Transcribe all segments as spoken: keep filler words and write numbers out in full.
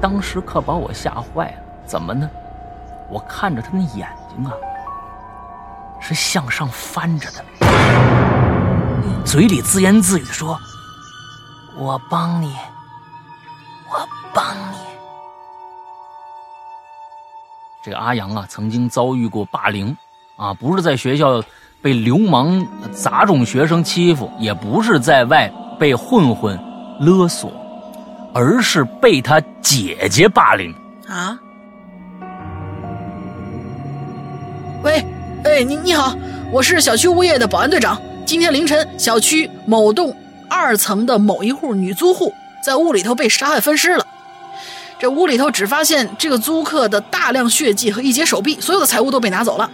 当时可把我吓坏了。怎么呢？我看着他那眼睛啊，是向上翻着的，嘴里自言自语说：“我帮你，我帮你。”这个阿阳啊，曾经遭遇过霸凌，啊，不是在学校被流氓杂种学生欺负，也不是在外被混混勒索，而是被他姐姐霸凌啊！喂，哎，你你好，我是小区物业的保安队长。今天凌晨，小区某栋二层的某一户女租户在屋里头被杀害分尸了。这屋里头只发现这个租客的大量血迹和一截手臂，所有的财物都被拿走了。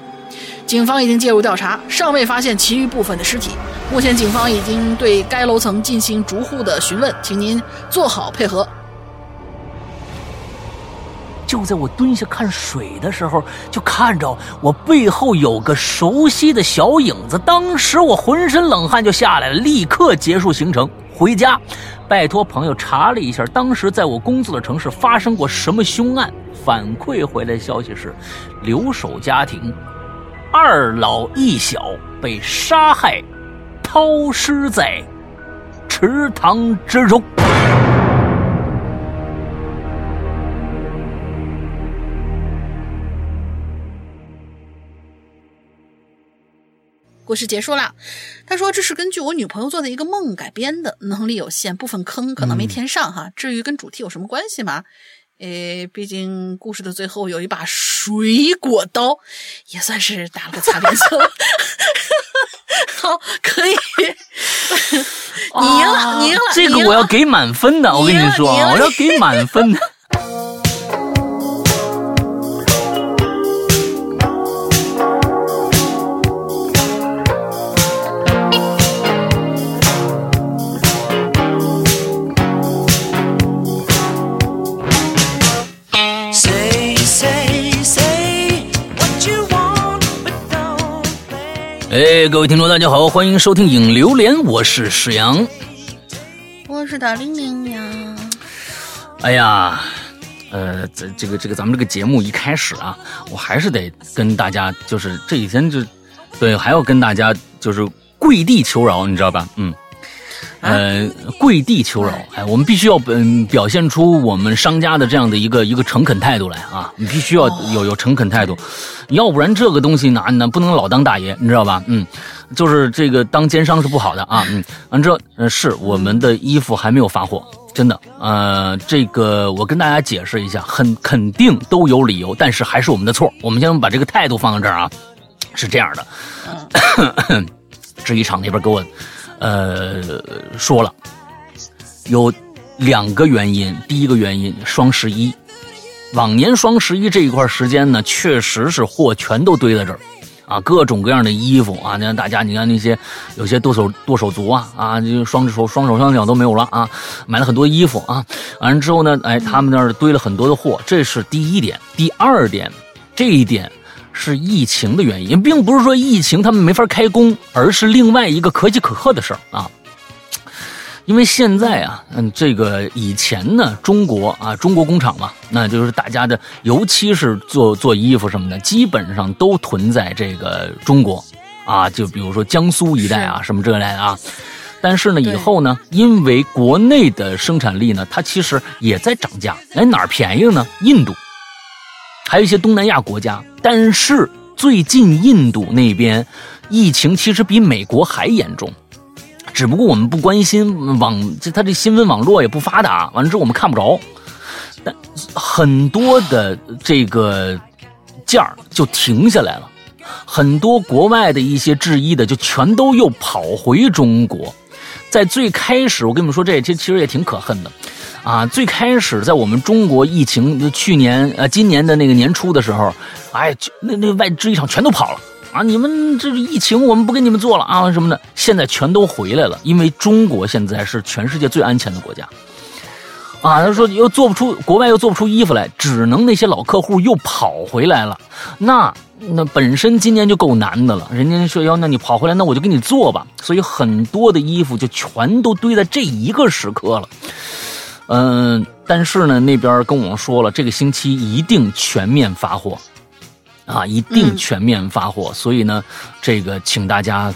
警方已经介入调查，尚未发现其余部分的尸体。目前警方已经对该楼层进行逐户的询问，请您做好配合。就在我蹲下看水的时候，就看着我背后有个熟悉的小影子，当时我浑身冷汗就下来了，立刻结束行程回家，拜托朋友查了一下当时在我工作的城市发生过什么凶案。反馈回来消息是，留守家庭二老一小被杀害，抛尸在池塘之中。故事结束了。他说这是根据我女朋友做的一个梦改编的，能力有限，部分坑可能没填上哈。嗯、至于跟主题有什么关系吗？诶，毕竟故事的最后有一把水果刀，也算是打了个擦边球。好，可以。你赢了、啊、你赢了，这个我要给满分的，我跟你说我要给满分的。哎，各位听众大家好，欢迎收听影流连，我是石阳，我是大玲玲呀。哎呀，呃这这个这个咱们这个节目一开始啊，我还是得跟大家，就是这几天就对还要跟大家就是跪地求饶，你知道吧？嗯呃，跪地求饶，哎，我们必须要、嗯、表现出我们商家的这样的一个一个诚恳态度来啊！你必须要有有诚恳态度，要不然这个东西呢，呢不能老当大爷，你知道吧？嗯，就是这个当奸商是不好的啊！嗯，按这呃是我们的衣服还没有发货，真的，呃，这个我跟大家解释一下，很肯定都有理由，但是还是我们的错。我们先把这个态度放在这儿啊，是这样的。嗯、制衣厂那边给我。呃，说了有两个原因。第一个原因，双十一，往年双十一这一块时间呢，确实是货全都堆在这儿啊，各种各样的衣服啊，大家你看那些有些剁手剁手族啊啊，就双手双手双脚都没有了啊，买了很多衣服啊，完了之后呢，哎，他们那儿堆了很多的货，这是第一点。第二点，这一点。是疫情的原因，并不是说疫情他们没法开工，而是另外一个可喜可贺的事儿啊。因为现在啊，嗯，这个以前呢，中国啊，中国工厂嘛，那就是大家的，尤其是做做衣服什么的，基本上都囤在这个中国啊，就比如说江苏一带啊，什么这类啊。但是呢，以后呢，因为国内的生产力呢，它其实也在涨价。哎，哪儿便宜了呢？印度。还有一些东南亚国家，但是最近印度那边疫情其实比美国还严重，只不过我们不关心，网这它这新闻网络也不发达，完了之后我们看不着，但很多的这个件就停下来了，很多国外的一些制衣的就全都又跑回中国。在最开始，我跟你们说，这其实也挺可恨的。啊，最开始在我们中国疫情去年呃今年的那个年初的时候，哎，那那外制衣厂全都跑了啊！你们这疫情我们不跟你们做了啊什么的，现在全都回来了，因为中国现在是全世界最安全的国家啊。他说又做不出国外又做不出衣服来，只能那些老客户又跑回来了。那那本身今年就够难的了，人家说要那你跑回来，那我就给你做吧。所以很多的衣服就全都堆在这一个时刻了。嗯、呃，但是呢，那边跟我们说了，这个星期一定全面发货，啊，一定全面发货。嗯、所以呢，这个请大家，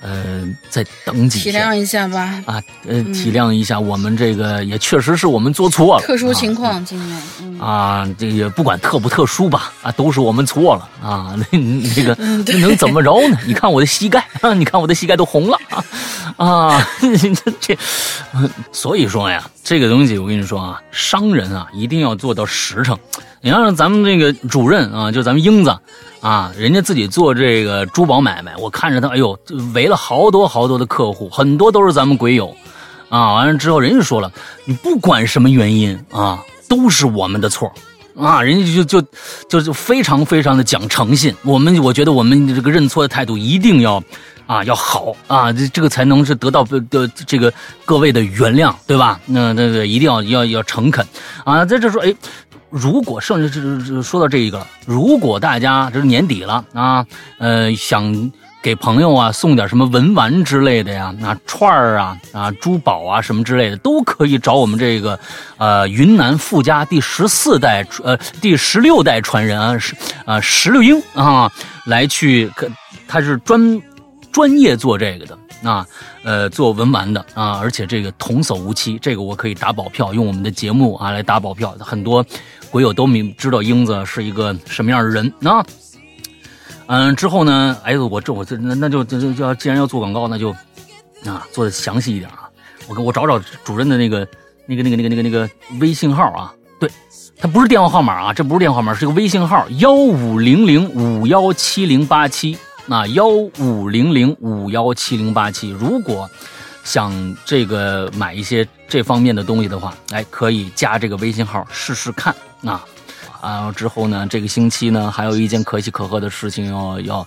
呃，再等几天，体谅一下吧。啊，呃，嗯、体谅一下，我们这个也确实是我们做错了，特殊情况、啊、今天、嗯、啊，这也不管特不特殊吧，啊，都是我们错了啊。那那个、嗯、那能怎么着呢？你看我的膝盖，啊、你看我的膝盖都红了啊。啊，这，所以说呀，这个东西我跟你说啊，商人啊一定要做到实诚。你看咱们这个主任啊，就咱们英子啊，人家自己做这个珠宝买卖，我看着他，哎呦，围了好多好多的客户，很多都是咱们鬼友啊。完了之后，人家说了，你不管什么原因啊，都是我们的错。啊，人家就就就就非常非常的讲诚信，我们我觉得我们这个认错的态度一定要啊要好啊，这这个才能是得到的这个各位的原谅，对吧？那那个一定要要要诚恳啊。在这说，哎，如果甚至说到这一个，如果大家这是年底了啊，呃想给朋友啊送点什么文玩之类的呀，啊串儿啊啊珠宝啊什么之类的，都可以找我们这个呃云南富家第十四代呃第十六代传人啊是啊石榴英啊来去，他是专专业做这个的。啊，呃，做文玩的啊，而且这个童叟无欺，这个我可以打保票，用我们的节目啊来打保票。很多鬼友都明知道英子是一个什么样的人啊。嗯、呃，之后呢，哎，我这我这那那就就就要既然要做广告，那就啊做的详细一点啊。我我找找主任的那个那个那个那个那个那个微信号啊，对，它不是电话号码啊，这不是电话号码，是个微信号一五零零五一七零八七。那一五零零五一七零八七，如果想这个买一些这方面的东西的话，哎，可以加这个微信号试试看啊。啊，之后呢，这个星期呢，还有一件可喜可贺的事情要要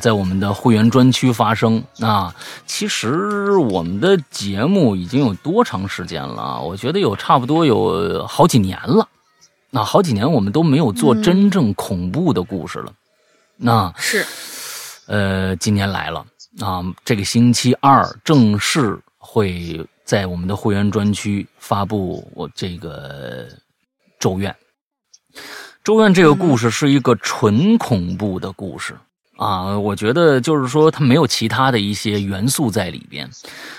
在我们的会员专区发生啊。其实我们的节目已经有多长时间了？我觉得有差不多有好几年了。那、啊、好几年我们都没有做真正恐怖的故事了。那、嗯啊、是。呃，今年来了啊！这个星期二正式会在我们的会员专区发布我这个咒怨。咒怨这个故事是一个纯恐怖的故事啊，我觉得就是说它没有其他的一些元素在里边。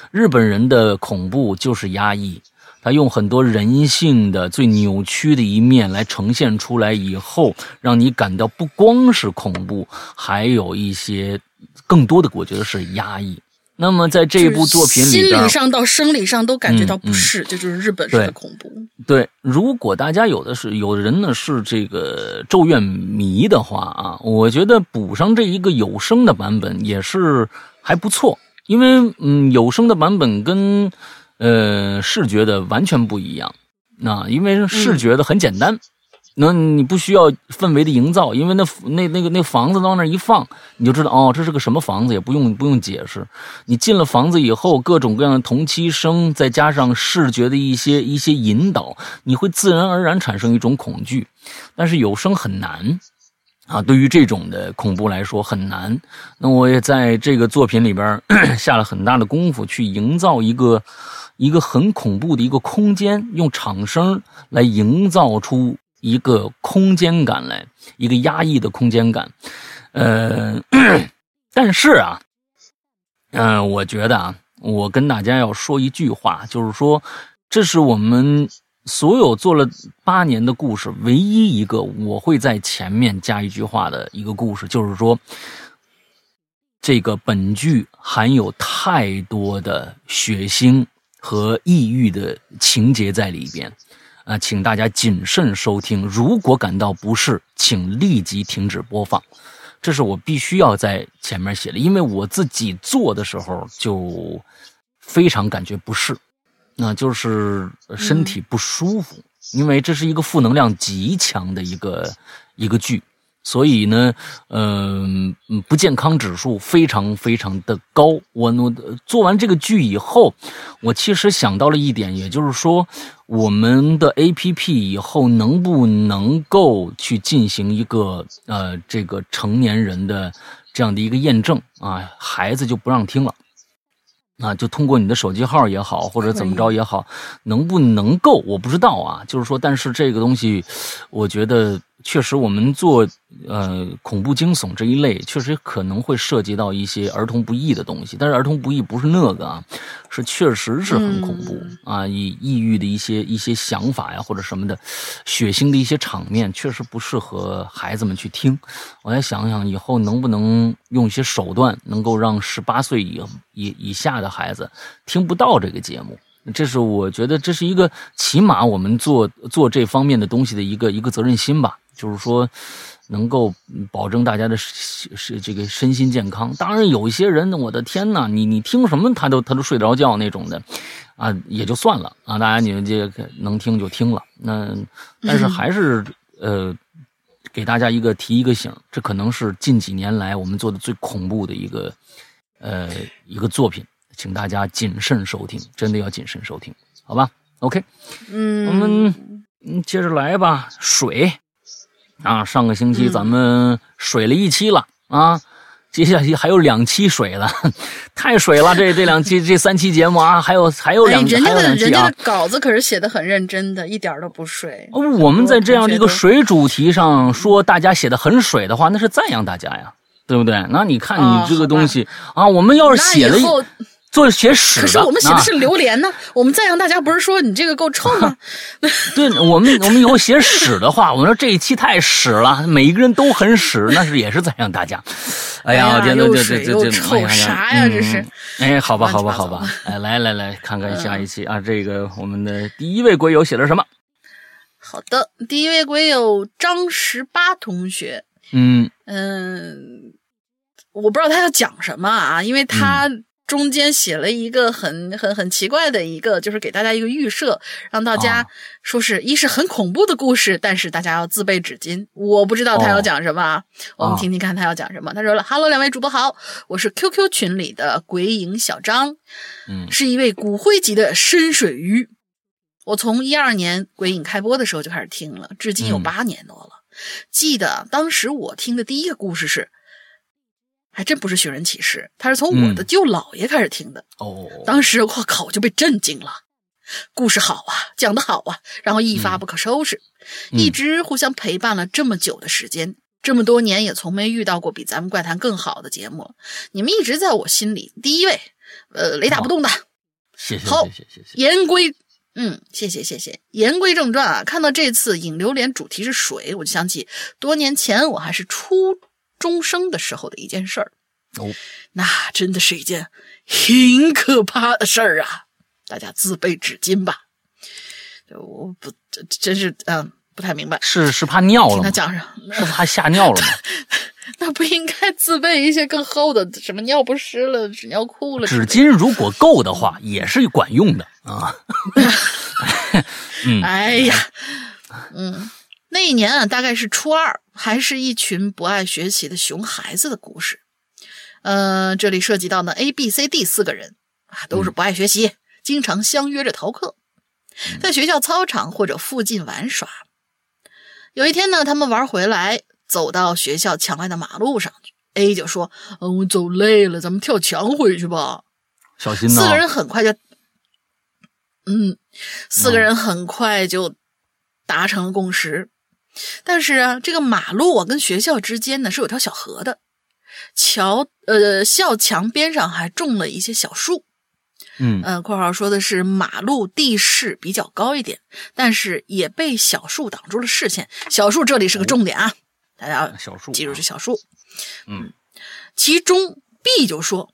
日本人的恐怖就是压抑，他用很多人性的最扭曲的一面来呈现出来以后，让你感到不光是恐怖，还有一些更多的我觉得是压抑。那么在这一部作品里边，心理上到生理上都感觉到不适、嗯嗯、这就是日本式的恐怖。 对, 对如果大家有的是有的人呢是这个咒怨迷的话啊，我觉得补上这一个有声的版本也是还不错，因为嗯，有声的版本跟呃，视觉的完全不一样，那、啊、因为视觉的很简单，嗯、那你不需要氛围的营造，因为那那那个那房子到那一放，你就知道哦，这是个什么房子，也不用不用解释。你进了房子以后，各种各样的同期声，再加上视觉的一些一些引导，你会自然而然产生一种恐惧。但是有声很难啊，对于这种的恐怖来说很难。那我也在这个作品里边咳咳下了很大的功夫，去营造一个。一个很恐怖的一个空间，用场声来营造出一个空间感来，一个压抑的空间感。呃，但是啊，嗯、呃，我觉得啊，我跟大家要说一句话，就是说，这是我们所有做了八年的故事，唯一一个我会在前面加一句话的一个故事，就是说，这个本剧含有太多的血腥和抑郁的情节在里边，啊、呃，请大家谨慎收听。如果感到不适，请立即停止播放。这是我必须要在前面写的，因为我自己做的时候就非常感觉不适，那、呃、就是身体不舒服、嗯。因为这是一个负能量极强的一个一个剧，所以呢，嗯、呃，不健康指数非常非常的高。我我做完这个剧以后，我其实想到了一点，也就是说，我们的 A P P 以后能不能够去进行一个呃这个成年人的这样的一个验证啊？孩子就不让听了。啊，就通过你的手机号也好，或者怎么着也好，能不能够我不知道啊。就是说，但是这个东西，我觉得确实我们做呃恐怖惊悚这一类，确实可能会涉及到一些儿童不宜的东西。但是儿童不宜不是那个啊，是确实是很恐怖、嗯、啊，以抑郁的一些一些想法呀，或者什么的，血腥的一些场面，确实不适合孩子们去听。我来想想以后能不能用一些手段，能够让十八岁以以以下的孩子听不到这个节目，这是我觉得这是一个起码我们做做这方面的东西的一个一个责任心吧，就是说能够保证大家的是这个身心健康。当然有一些人，我的天哪，你你听什么他都他都睡得着觉那种的啊，也就算了啊，大家你们这能听就听了。那但是还是呃给大家一个提一个醒，这可能是近几年来我们做的最恐怖的一个呃一个作品。请大家谨慎收听，真的要谨慎收听，好吧 ？OK， 嗯，我们接着来吧。水啊，上个星期咱们水了一期了、嗯、啊，接下来还有两期水了，太水了！这这两期这三期节目啊，还有还有两期、哎、人家的还有两期、啊、人家的稿子可是写得很认真的，一点都不水。哦，我们在这样的一个水主题上说大家写得很水的话，那是赞扬大家呀，对不对？那你看你这个东西、哦、啊，我们要是写了一。做写史的，可是我们写的是榴莲呢、啊。我们赞扬大家不是说你这个够臭吗？对，我们我们以后写史的话，我们说这一期太史了，每一个人都很史，那是也是赞扬大家。哎呀，这这这这臭啥呀？这是。哎，好吧，好吧，好吧。哎，来来来，看看下一期、嗯、啊，这个我们的第一位鬼友写了什么？好的，第一位鬼友张十八同学。嗯嗯、呃，我不知道他要讲什么啊，因为他、嗯。中间写了一个很很很奇怪的一个，就是给大家一个预设，让大家说是、哦、一是很恐怖的故事，但是大家要自备纸巾。我不知道他要讲什么啊、哦，我们听听看他要讲什么。他说了 ：“Hello， 两位主播好，我是 Q Q 群里的鬼影小张，嗯，是一位骨灰级的深水鱼。我从一二年鬼影开播的时候就开始听了，至今有八年多了。嗯、记得当时我听的第一个故事是。”还真不是寻人启事，他是从我的舅姥爷开始听的、嗯、哦，当时我靠我就被震惊了，故事好啊，讲得好啊，然后一发不可收拾、嗯、一直互相陪伴了这么久的时间、嗯、这么多年也从没遇到过比咱们怪谈更好的节目，你们一直在我心里第一位，呃，雷打不动的、哦、谢谢好谢谢谢谢言归嗯，谢谢谢谢。言归正传啊，看到这次影流连主题是水，我就想起多年前我还是初中生的时候的一件事儿、哦，那真的是一件很可怕的事儿啊！大家自备纸巾吧。我不，真是嗯，不太明白。是是怕尿了吗？他讲上是怕吓尿了吗？那不应该自备一些更厚的，什么尿不湿了、纸尿裤了。纸巾如果够的话，也是管用的啊。嗯、哎呀，嗯。那一年啊，大概是初二，还是一群不爱学习的熊孩子的故事。呃，这里涉及到呢 A、B、C、D 四个人啊，都是不爱学习、嗯，经常相约着逃课，在学校操场或者附近玩耍。有一天呢，他们玩回来，走到学校墙外的马路上 ，A 就说：“嗯，我走累了，咱们跳墙回去吧。”小心呐！四个人很快就，嗯，四个人很快就达成了共识。但是啊，这个马路啊跟学校之间呢是有条小河的，桥呃校墙边上还种了一些小树。嗯呃括号说的是马路地势比较高一点，但是也被小树挡住了视线。小树这里是个重点啊，大家记住这小树。嗯，其中 B 就说：“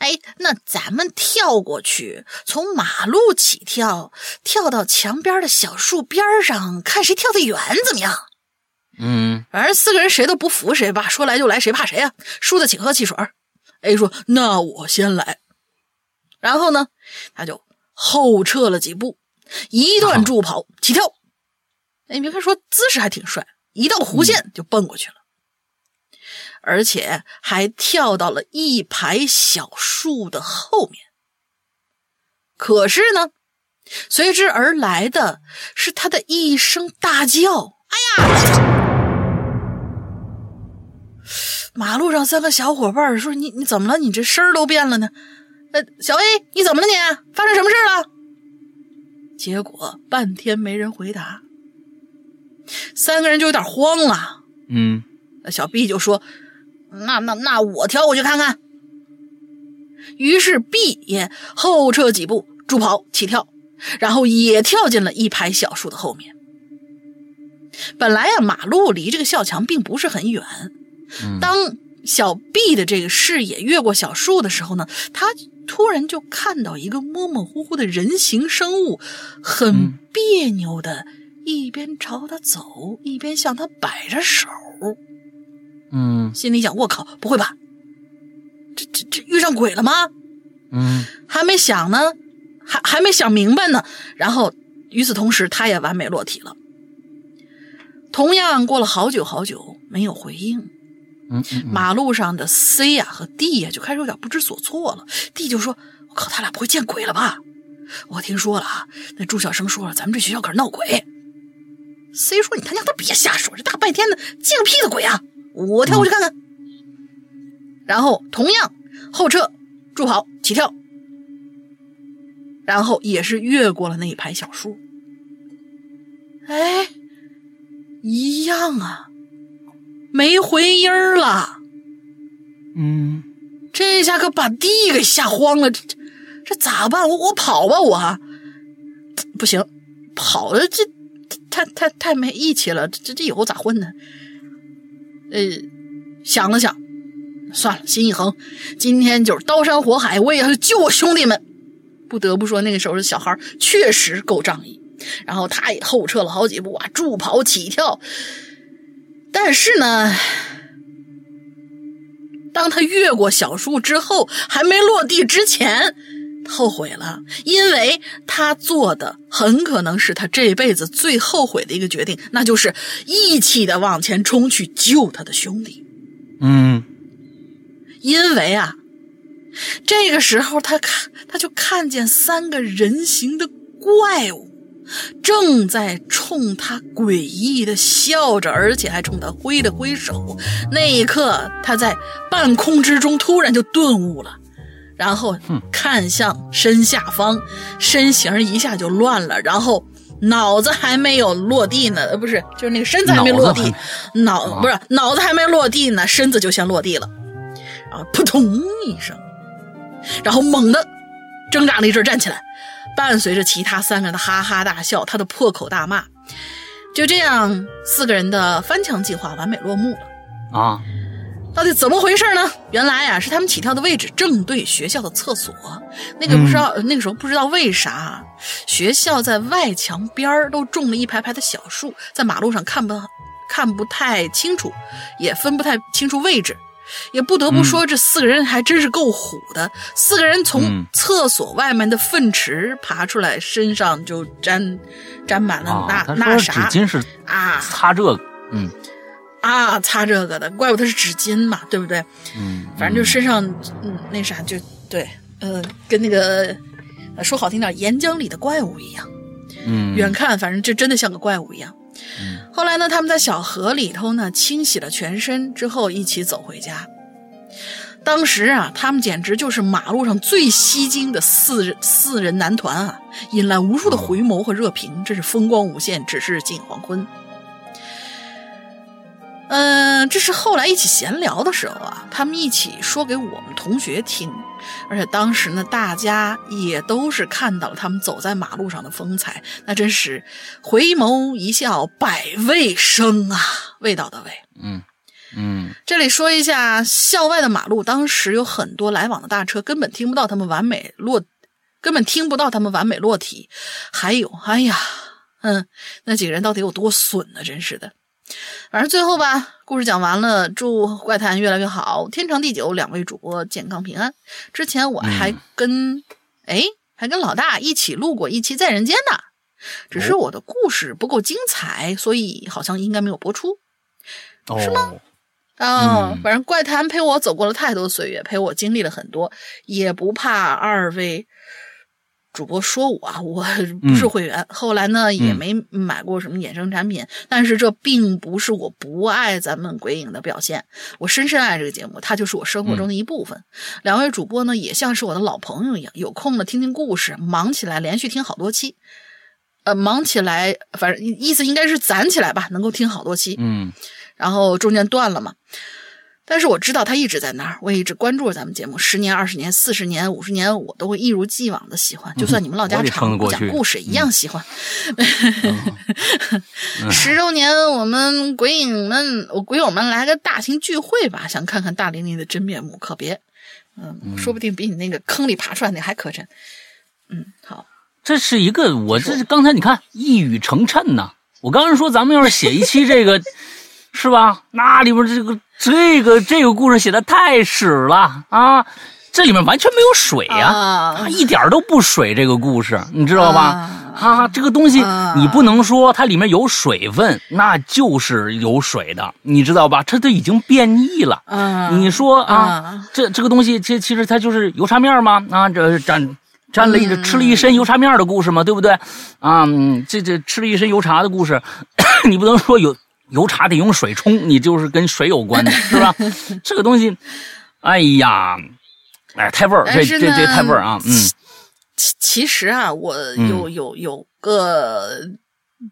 哎，那咱们跳过去，从马路起跳，跳到墙边的小树边上，看谁跳得远，怎么样？”嗯，反正四个人谁都不服谁吧，说来就来，谁怕谁啊？输的请喝汽水。A 说：“那我先来。”然后呢，他就后撤了几步，一段助跑起跳。哎，别看说姿势还挺帅，一到弧线就蹦过去了。嗯，而且还跳到了一排小树的后面。可是呢，随之而来的是他的一声大叫：“哎呀！”马路上三个小伙伴说：“你你怎么了？你这声儿都变了呢？”呃，小 A， 你怎么了你？发生什么事了？结果半天没人回答，三个人就有点慌了。嗯，小 B 就说：“那那那我跳过去看看。”于是 B 也后撤几步，助跑起跳，然后也跳进了一排小树的后面。本来啊，马路离这个校墙并不是很远。嗯、当小 B 的这个视野越过小树的时候呢，他突然就看到一个模模糊糊的人形生物，很别扭的，一边朝他走，一边向他摆着手。嗯，心里想：我靠，不会吧？这这这遇上鬼了吗？嗯，还没想呢，还还没想明白呢。然后，与此同时，他也完美落体了。同样过了好久好久没有回应。嗯, 嗯, 嗯，马路上的 C 呀、啊、和 D 呀、啊、就开始有点不知所措了。D 就说：“我靠，他俩不会见鬼了吧？我听说了啊，那住校生说了，咱们这学校可是闹鬼。”C 说：“你他娘的别瞎说，这大半天的见个屁的鬼啊！我跳过去看看。嗯”然后同样后撤、助跑、起跳，然后也是越过了那一排小树。哎，一样啊。没回音儿了，嗯，这下可把地给吓慌了，这这咋办？我我跑吧，我不行，跑了这太太太没义气了，这这以后咋混呢？呃，想了想，算了，心一横，今天就是刀山火海，我也要救我兄弟们。不得不说，那个时候的小孩确实够仗义，然后他也后撤了好几步啊，助跑起跳。但是呢，当他越过小树之后，还没落地之前，后悔了，因为他做的很可能是他这辈子最后悔的一个决定，那就是义气的往前冲去救他的兄弟。嗯，因为啊，这个时候他看，他就看见三个人形的怪物。正在冲他诡异的笑着，而且还冲他挥了挥手。那一刻，他在半空之中突然就顿悟了，然后看向身下方，身形一下就乱了，然后脑子还没有落地呢，不是，就是那个身子还没落地，脑, 脑不是脑子还没落地呢，身子就先落地了，然后扑通一声，然后猛地挣扎了一阵站起来。伴随着其他三个人的哈哈大笑，他的破口大骂，就这样四个人的翻墙计划完美落幕了啊！到底怎么回事呢？原来啊，是他们起跳的位置正对学校的厕所，那个不知道、嗯、那个时候不知道为啥，学校在外墙边都种了一排排的小树，在马路上看不看不太清楚，也分不太清楚位置。也不得不说、嗯、这四个人还真是够虎的，四个人从厕所外面的粪池爬出来，身上就沾沾满了那、啊、那啥纸巾是啊，擦这个嗯啊擦这个的，怪不得是纸巾嘛，对不对？嗯，反正就身上嗯那啥就对呃跟那个说好听点岩浆里的怪物一样，嗯，远看反正这真的像个怪物一样。嗯、后来呢，他们在小河里头呢清洗了全身之后，一起走回家。当时啊，他们简直就是马路上最吸睛的四人四人男团啊，引来无数的回眸和热评，真是风光无限，只是近黄昏。嗯、呃，这是后来一起闲聊的时候啊，他们一起说给我们同学听，而且当时呢，大家也都是看到了他们走在马路上的风采，那真是回眸一笑百味生啊，味道的味。嗯嗯，这里说一下，校外的马路当时有很多来往的大车，根本听不到他们完美落，根本听不到他们完美落体。还有，哎呀，嗯，那几个人到底有多损呢？真是的。反正最后吧，故事讲完了，祝怪谈越来越好，天长地久，两位主播健康平安。之前我还跟哎、嗯、还跟老大一起录过一期在人间呢，只是我的故事不够精彩，所以好像应该没有播出，哦、是吗？哦、嗯，反正怪谈陪我走过了太多岁月，陪我经历了很多，也不怕二位主播说我啊，我不是会员、嗯、后来呢也没买过什么衍生产品、嗯、但是这并不是我不爱咱们鬼影的表现，我深深爱这个节目，它就是我生活中的一部分、嗯、两位主播呢也像是我的老朋友一样，有空了听听故事，忙起来连续听好多期，呃，忙起来反正意思应该是攒起来吧，能够听好多期，嗯，然后中间断了嘛，但是我知道他一直在那儿，我也一直关注咱们节目，十年、二十年、四十年、五十年，我都会一如既往的喜欢。就算你们老家常不讲故事，一样喜欢。嗯、十周年，我们鬼影们，我鬼友们来个大型聚会吧，想看看大玲玲的真面目，可别，嗯，嗯说不定比你那个坑里爬出来那还可真。嗯，好，这是一个，我这是刚才你看一语成谶呐、啊。我刚才说咱们要是写一期这个。是吧？那里边这个这个这个故事写的太屎了啊！这里面完全没有水啊，啊一点都不水。这个故事你知道吧？啊，啊这个东西、啊、你不能说它里面有水分，那就是有水的，你知道吧？它都已经变异了。啊、你说啊，啊这这个东西其其实它就是油茶面吗？啊，这沾沾了一、嗯、吃了一身油茶面的故事嘛，对不对？啊，嗯、这这吃了一身油茶的故事，你不能说有。油茶得用水冲，你就是跟水有关的，是吧？这个东西，哎呀，哎，太味儿，这这这太味儿啊！嗯，其实啊，我有有有个，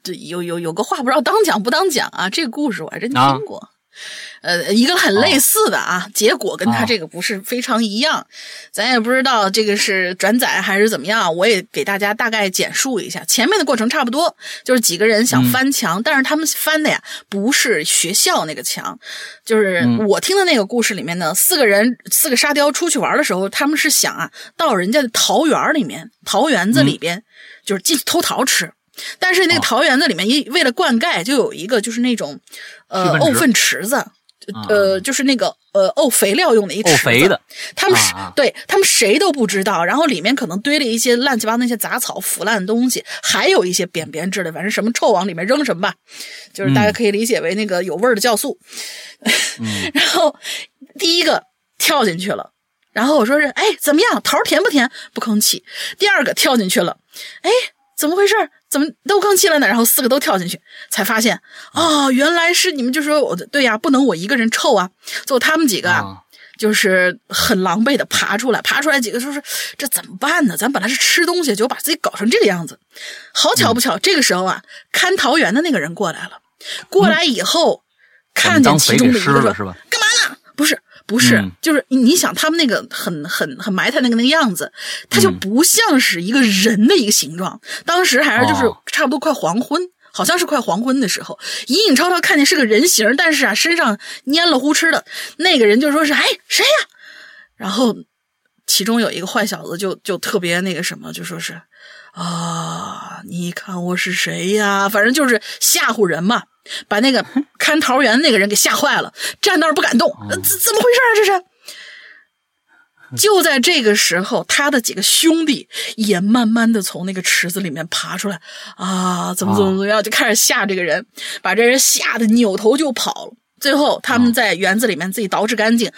有有有个话不知道当讲不当讲啊。这个故事我还真听过，啊、呃，一个很类似的啊，啊结果跟他这个不是非常一样，啊、咱也不知道这个是转载还是怎么样。我也给大家大概简述一下，前面的过程差不多，就是几个人想翻墙，嗯、但是他们翻的呀不是学校那个墙，就是我听的那个故事里面呢，四个人四个沙雕出去玩的时候，他们是想啊到人家的桃园里面、桃园子里边，嗯、就是进去偷桃吃。但是那个桃园子里面，也为了灌溉，就有一个就是那种，呃，沤粪池子，呃，就是那个呃沤肥料用的一池子。他们对他们谁都不知道，然后里面可能堆了一些乱七八糟那些杂草、腐烂的东西，还有一些便便质的，反正什么臭往里面扔什么吧，就是大家可以理解为那个有味儿的酵素。然后第一个跳进去了。然后我说是哎怎么样，桃甜不甜？不吭气。第二个跳进去了，哎怎么回事？怎么都吭气了呢？然后四个都跳进去，才发现哦，原来是你们就说我对呀、啊，不能我一个人臭啊，最后他们几个、啊啊、就是很狼狈的爬出来，爬出来几个说是这怎么办呢？咱本来是吃东西，就把自己搞成这个样子。好巧不巧，嗯、这个时候啊，看桃园的那个人过来了，过来以后、嗯、看见其中的一个说：“干嘛呢？不是。”不是，嗯、就是你想他们那个很很很埋汰那个那个样子，它就不像是一个人的一个形状。嗯、当时还是就是差不多快黄昏，哦、好像是快黄昏的时候，隐隐绰绰看见是个人形，但是啊身上蔫了呼哧的。那个人就说是哎谁呀、啊？然后其中有一个坏小子就就特别那个什么，就说是啊你看我是谁呀、啊？反正就是吓唬人嘛。把那个看桃园那个人给吓坏了，站那儿不敢动，呃、怎怎么回事啊？这是。就在这个时候，他的几个兄弟也慢慢的从那个池子里面爬出来，啊，怎么怎么怎么样，就开始吓这个人，把这人吓得扭头就跑了。最后，他们在园子里面自己捯饬干净，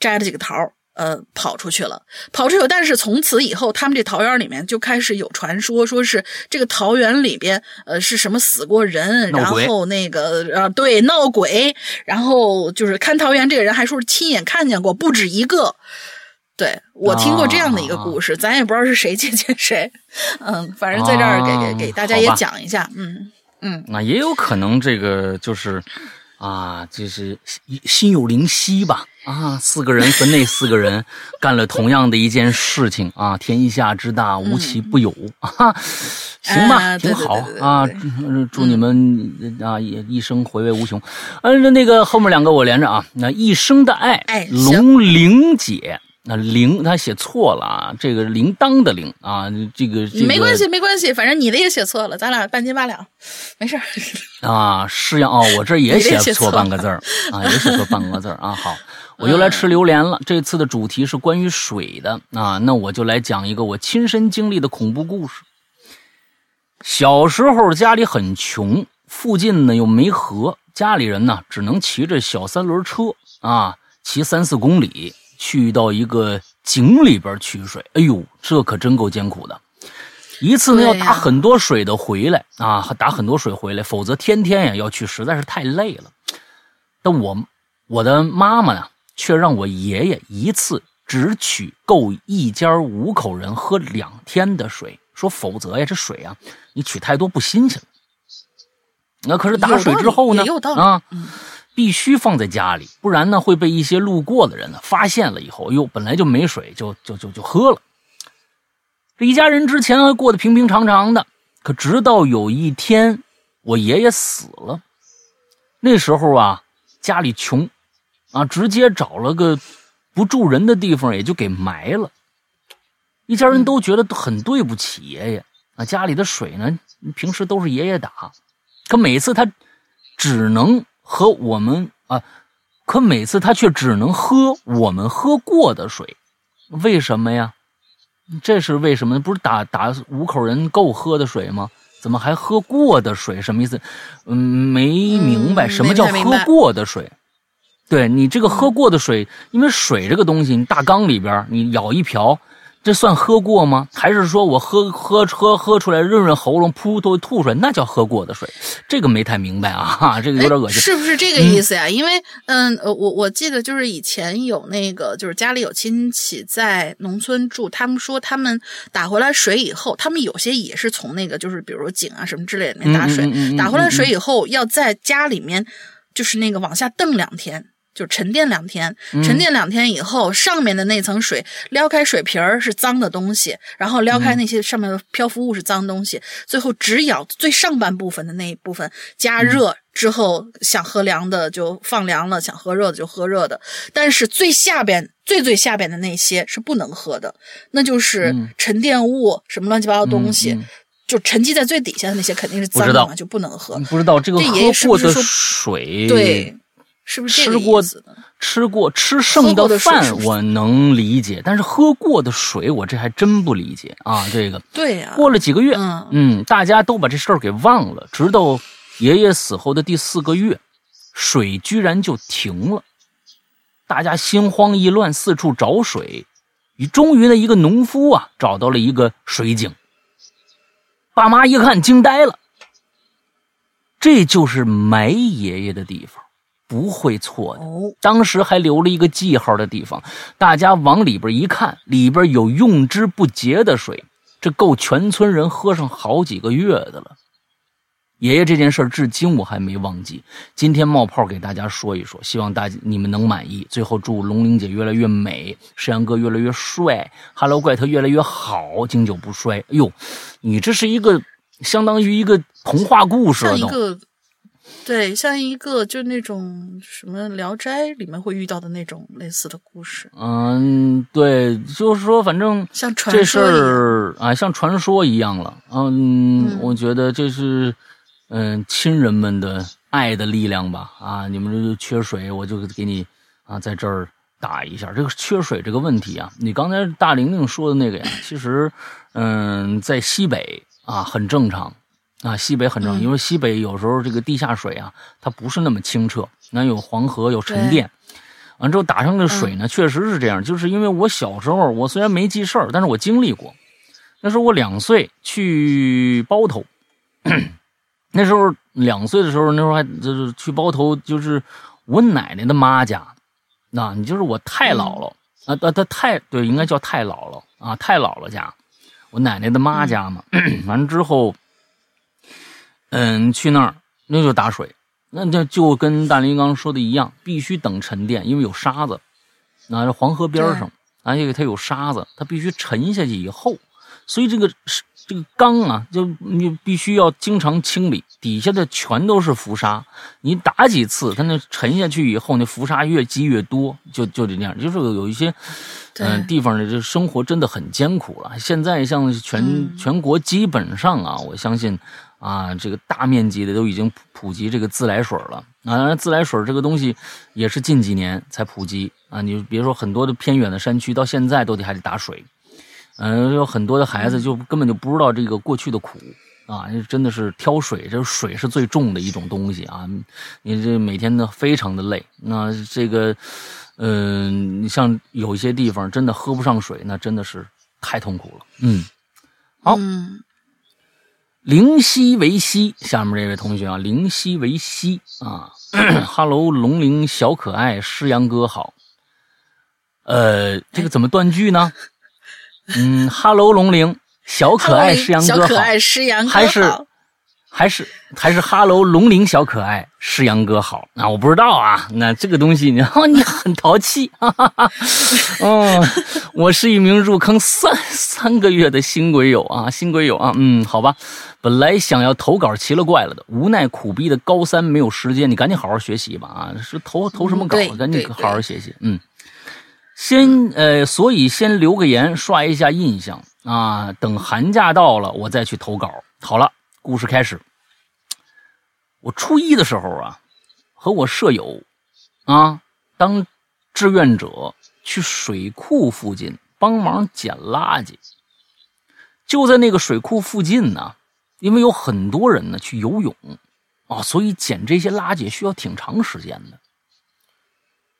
摘了几个桃。呃，跑出去了，跑出去。但是从此以后，他们这桃园里面就开始有传说，说是这个桃园里边，呃，是什么死过人，然后那个啊，对，闹鬼，然后就是看桃园这个人还说是亲眼看见过不止一个。对，我听过这样的一个故事，啊、咱也不知道是谁借鉴谁。嗯，反正在这儿给、啊、给给大家也讲一下。嗯嗯，那也有可能这个就是。啊，就是心有灵犀吧！啊，四个人和那四个人干了同样的一件事情啊！天下之大，无奇不有、嗯、啊！行吧，啊、挺好对对对对对啊！祝你们、嗯、啊一生回味无穷。嗯、啊，那个后面两个我连着啊，那一生的爱，哎、龙玲姐。那铃他写错了啊，这个铃铛的铃啊，这个、这个、没关系没关系，反正你的也写错了，咱俩半斤八两，没事啊。是呀，哦，我这也写错半个字儿啊，也写错半个字儿啊。好，我又来吃榴莲了。嗯、这次的主题是关于水的啊，那我就来讲一个我亲身经历的恐怖故事。小时候家里很穷，附近呢又没河，家里人呢只能骑着小三轮车啊，骑三四公里。去到一个井里边取水，哎呦，这可真够艰苦的。一次呢要打很多水的回来 啊, 啊，打很多水回来，否则天天呀要去实在是太累了。但我我的妈妈呢，却让我爷爷一次只取够一家五口人喝两天的水，说否则呀这水啊你取太多不新鲜了。那、啊、可是打水之后呢啊、嗯，必须放在家里，不然呢会被一些路过的人呢发现了以后，哟，本来就没水，就就就就喝了。这一家人之前还过得平平常常的，可直到有一天我爷爷死了，那时候啊家里穷啊，直接找了个不住人的地方也就给埋了。一家人都觉得很对不起爷爷啊，家里的水呢平时都是爷爷打。可每次他只能和我们啊，可每次他却只能喝我们喝过的水，为什么呀？这是为什么？不是打打五口人够喝的水吗？怎么还喝过的水？什么意思？嗯，没明白什么叫喝过的水。对，你这个喝过的水，因为水这个东西，你大缸里边你舀一瓢，这算喝过吗？还是说我喝喝喝喝出来润润喉咙，噗都吐出来，那叫喝过的水？这个没太明白啊，这个有点恶心。是不是这个意思呀、啊嗯？因为嗯，我我记得就是以前有那个，就是家里有亲戚在农村住，他们说他们打回来水以后，他们有些也是从那个就是比如说井啊什么之类的那打水、嗯嗯嗯嗯，打回来水以后要在家里面就是那个往下蹬两天。就沉淀两天，沉淀两天以后、嗯、上面的那层水撩开水瓶儿是脏的东西，然后撩开那些上面的漂浮物是脏的东西、嗯、最后只咬最上半部分的那一部分加热、嗯、之后想喝凉的就放凉了，想喝热的就喝热的，但是最下边最最下边的那些是不能喝的，那就是沉淀物、嗯、什么乱七八糟的东西、嗯嗯、就沉积在最底下的那些肯定是脏的嘛，就不能喝。不知道这个喝过的水对是不是这个意思呢？吃过吃剩的饭我能理解，但是喝过的水我这还真不理解啊！这个对呀、啊，过了几个月，嗯嗯，大家都把这事儿给忘了，直到爷爷死后的第四个月，水居然就停了，大家心慌意乱，四处找水，终于呢，一个农夫啊找到了一个水井，爸妈一看惊呆了，这就是埋爷爷的地方。不会错的，当时还留了一个记号的地方，大家往里边一看，里边有用之不竭的水，这够全村人喝上好几个月的了。爷爷这件事至今我还没忘记，今天冒泡给大家说一说，希望大家你们能满意。最后祝龙玲姐越来越美，石阳哥越来越帅，哈喽怪特越来越好，经久不衰。哎呦，你这是一个相当于一个童话故事呢，对，像一个就那种什么《聊斋》里面会遇到的那种类似的故事。嗯，对，就是说，反正像传说这事儿啊，像传说一样了。嗯，嗯我觉得这是嗯亲人们的爱的力量吧。啊，你们这就缺水，我就给你啊在这儿打一下。这个缺水这个问题啊，你刚才大玲玲说的那个呀，其实嗯在西北啊很正常。啊，西北很正常，因为西北有时候这个地下水啊，它不是那么清澈，那有黄河有沉淀，完之后打上的水呢、嗯，确实是这样。就是因为我小时候，我虽然没记事儿，但是我经历过。那时候我两岁去包头，那时候两岁的时候，那时候还就是去包头，就是我奶奶的妈家。那、啊、你就是我太姥姥、嗯、啊，她太对，应该叫太姥姥啊，太姥姥家，我奶奶的妈家嘛。完、嗯、之后。嗯，去那儿那就打水，那就就跟大林刚说的一样，必须等沉淀，因为有沙子。那、啊、黄河边上，而且、啊、它有沙子，它必须沉下去以后，所以这个这个缸啊，就你必须要经常清理，底下的全都是浮沙，你打几次，它那沉下去以后，那浮沙越积越多，就就这样，就是有一些嗯、呃、地方的这生活真的很艰苦了。现在像全、嗯、全国基本上啊，我相信。啊，这个大面积的都已经普及这个自来水了啊！自来水这个东西也是近几年才普及啊！你别说很多的偏远的山区，到现在都得还得打水，嗯、呃，有很多的孩子就根本就不知道这个过去的苦啊！真的是挑水，这水是最重的一种东西啊！你这每天呢非常的累，那这个，嗯、呃，像有一些地方真的喝不上水，那真的是太痛苦了，嗯。好，嗯，灵犀为犀，下面这位同学啊，灵犀为犀啊，哈喽，龙灵小可爱，诗阳哥好。呃，这个怎么断句呢？嗯，哈喽，龙灵小可爱，诗阳哥好。小可爱，诗阳哥好。还是还是还是哈喽，龙灵小可爱，诗阳哥好。那、啊、我不知道啊，那这个东西你你很淘气，哈哈哈。嗯，我是一名入坑三三个月的新鬼友啊，新鬼友啊，嗯，好吧。本来想要投稿奇了怪了的，无奈苦逼的高三没有时间，你赶紧好好学习吧啊！是投投什么稿？赶紧好好学习。嗯，先呃，所以先留个言，刷一下印象啊。等寒假到了，我再去投稿。好了。故事开始，我初一的时候啊，和我舍友啊当志愿者去水库附近帮忙捡垃圾。就在那个水库附近呢，因为有很多人呢去游泳啊，所以捡这些垃圾需要挺长时间的。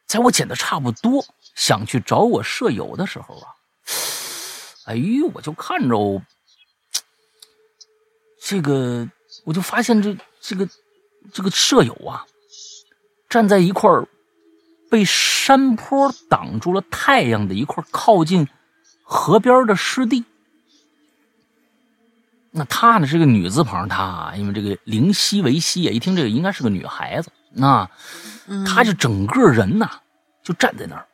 在我捡的差不多想去找我舍友的时候啊，哎呦，我就看着这个，我就发现这这个这个舍友啊，站在一块被山坡挡住了太阳的一块靠近河边的湿地。那她呢是个女字旁，她因为这个灵犀为犀啊，一听这个应该是个女孩子，那她就整个人呐、啊、就站在那儿。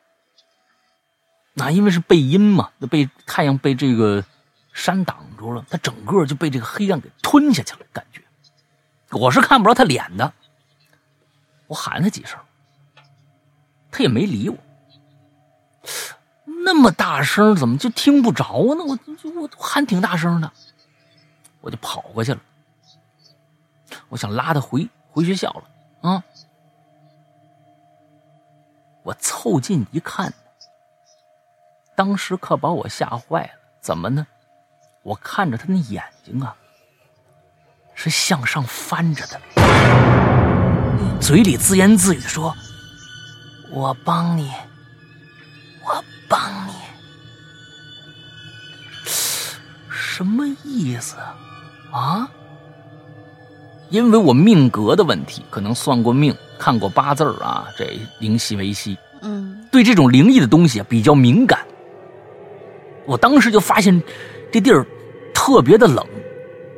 那因为是背阴嘛，被太阳被这个山挡住了，他整个就被这个黑暗给吞下去了，感觉我是看不着他脸的。我喊他几声，他也没理我。那么大声怎么就听不着呢？我我喊挺大声的，我就跑过去了。我想拉他回回学校了啊！我凑近一看，当时可把我吓坏了。怎么呢？我看着他那眼睛啊，是向上翻着的，嘴里自言自语地说：“我帮你，我帮你。”什么意思啊？因为我命格的问题，可能算过命，看过八字啊，这灵犀为犀，嗯，对这种灵异的东西比较敏感。我当时就发现这地儿特别的冷，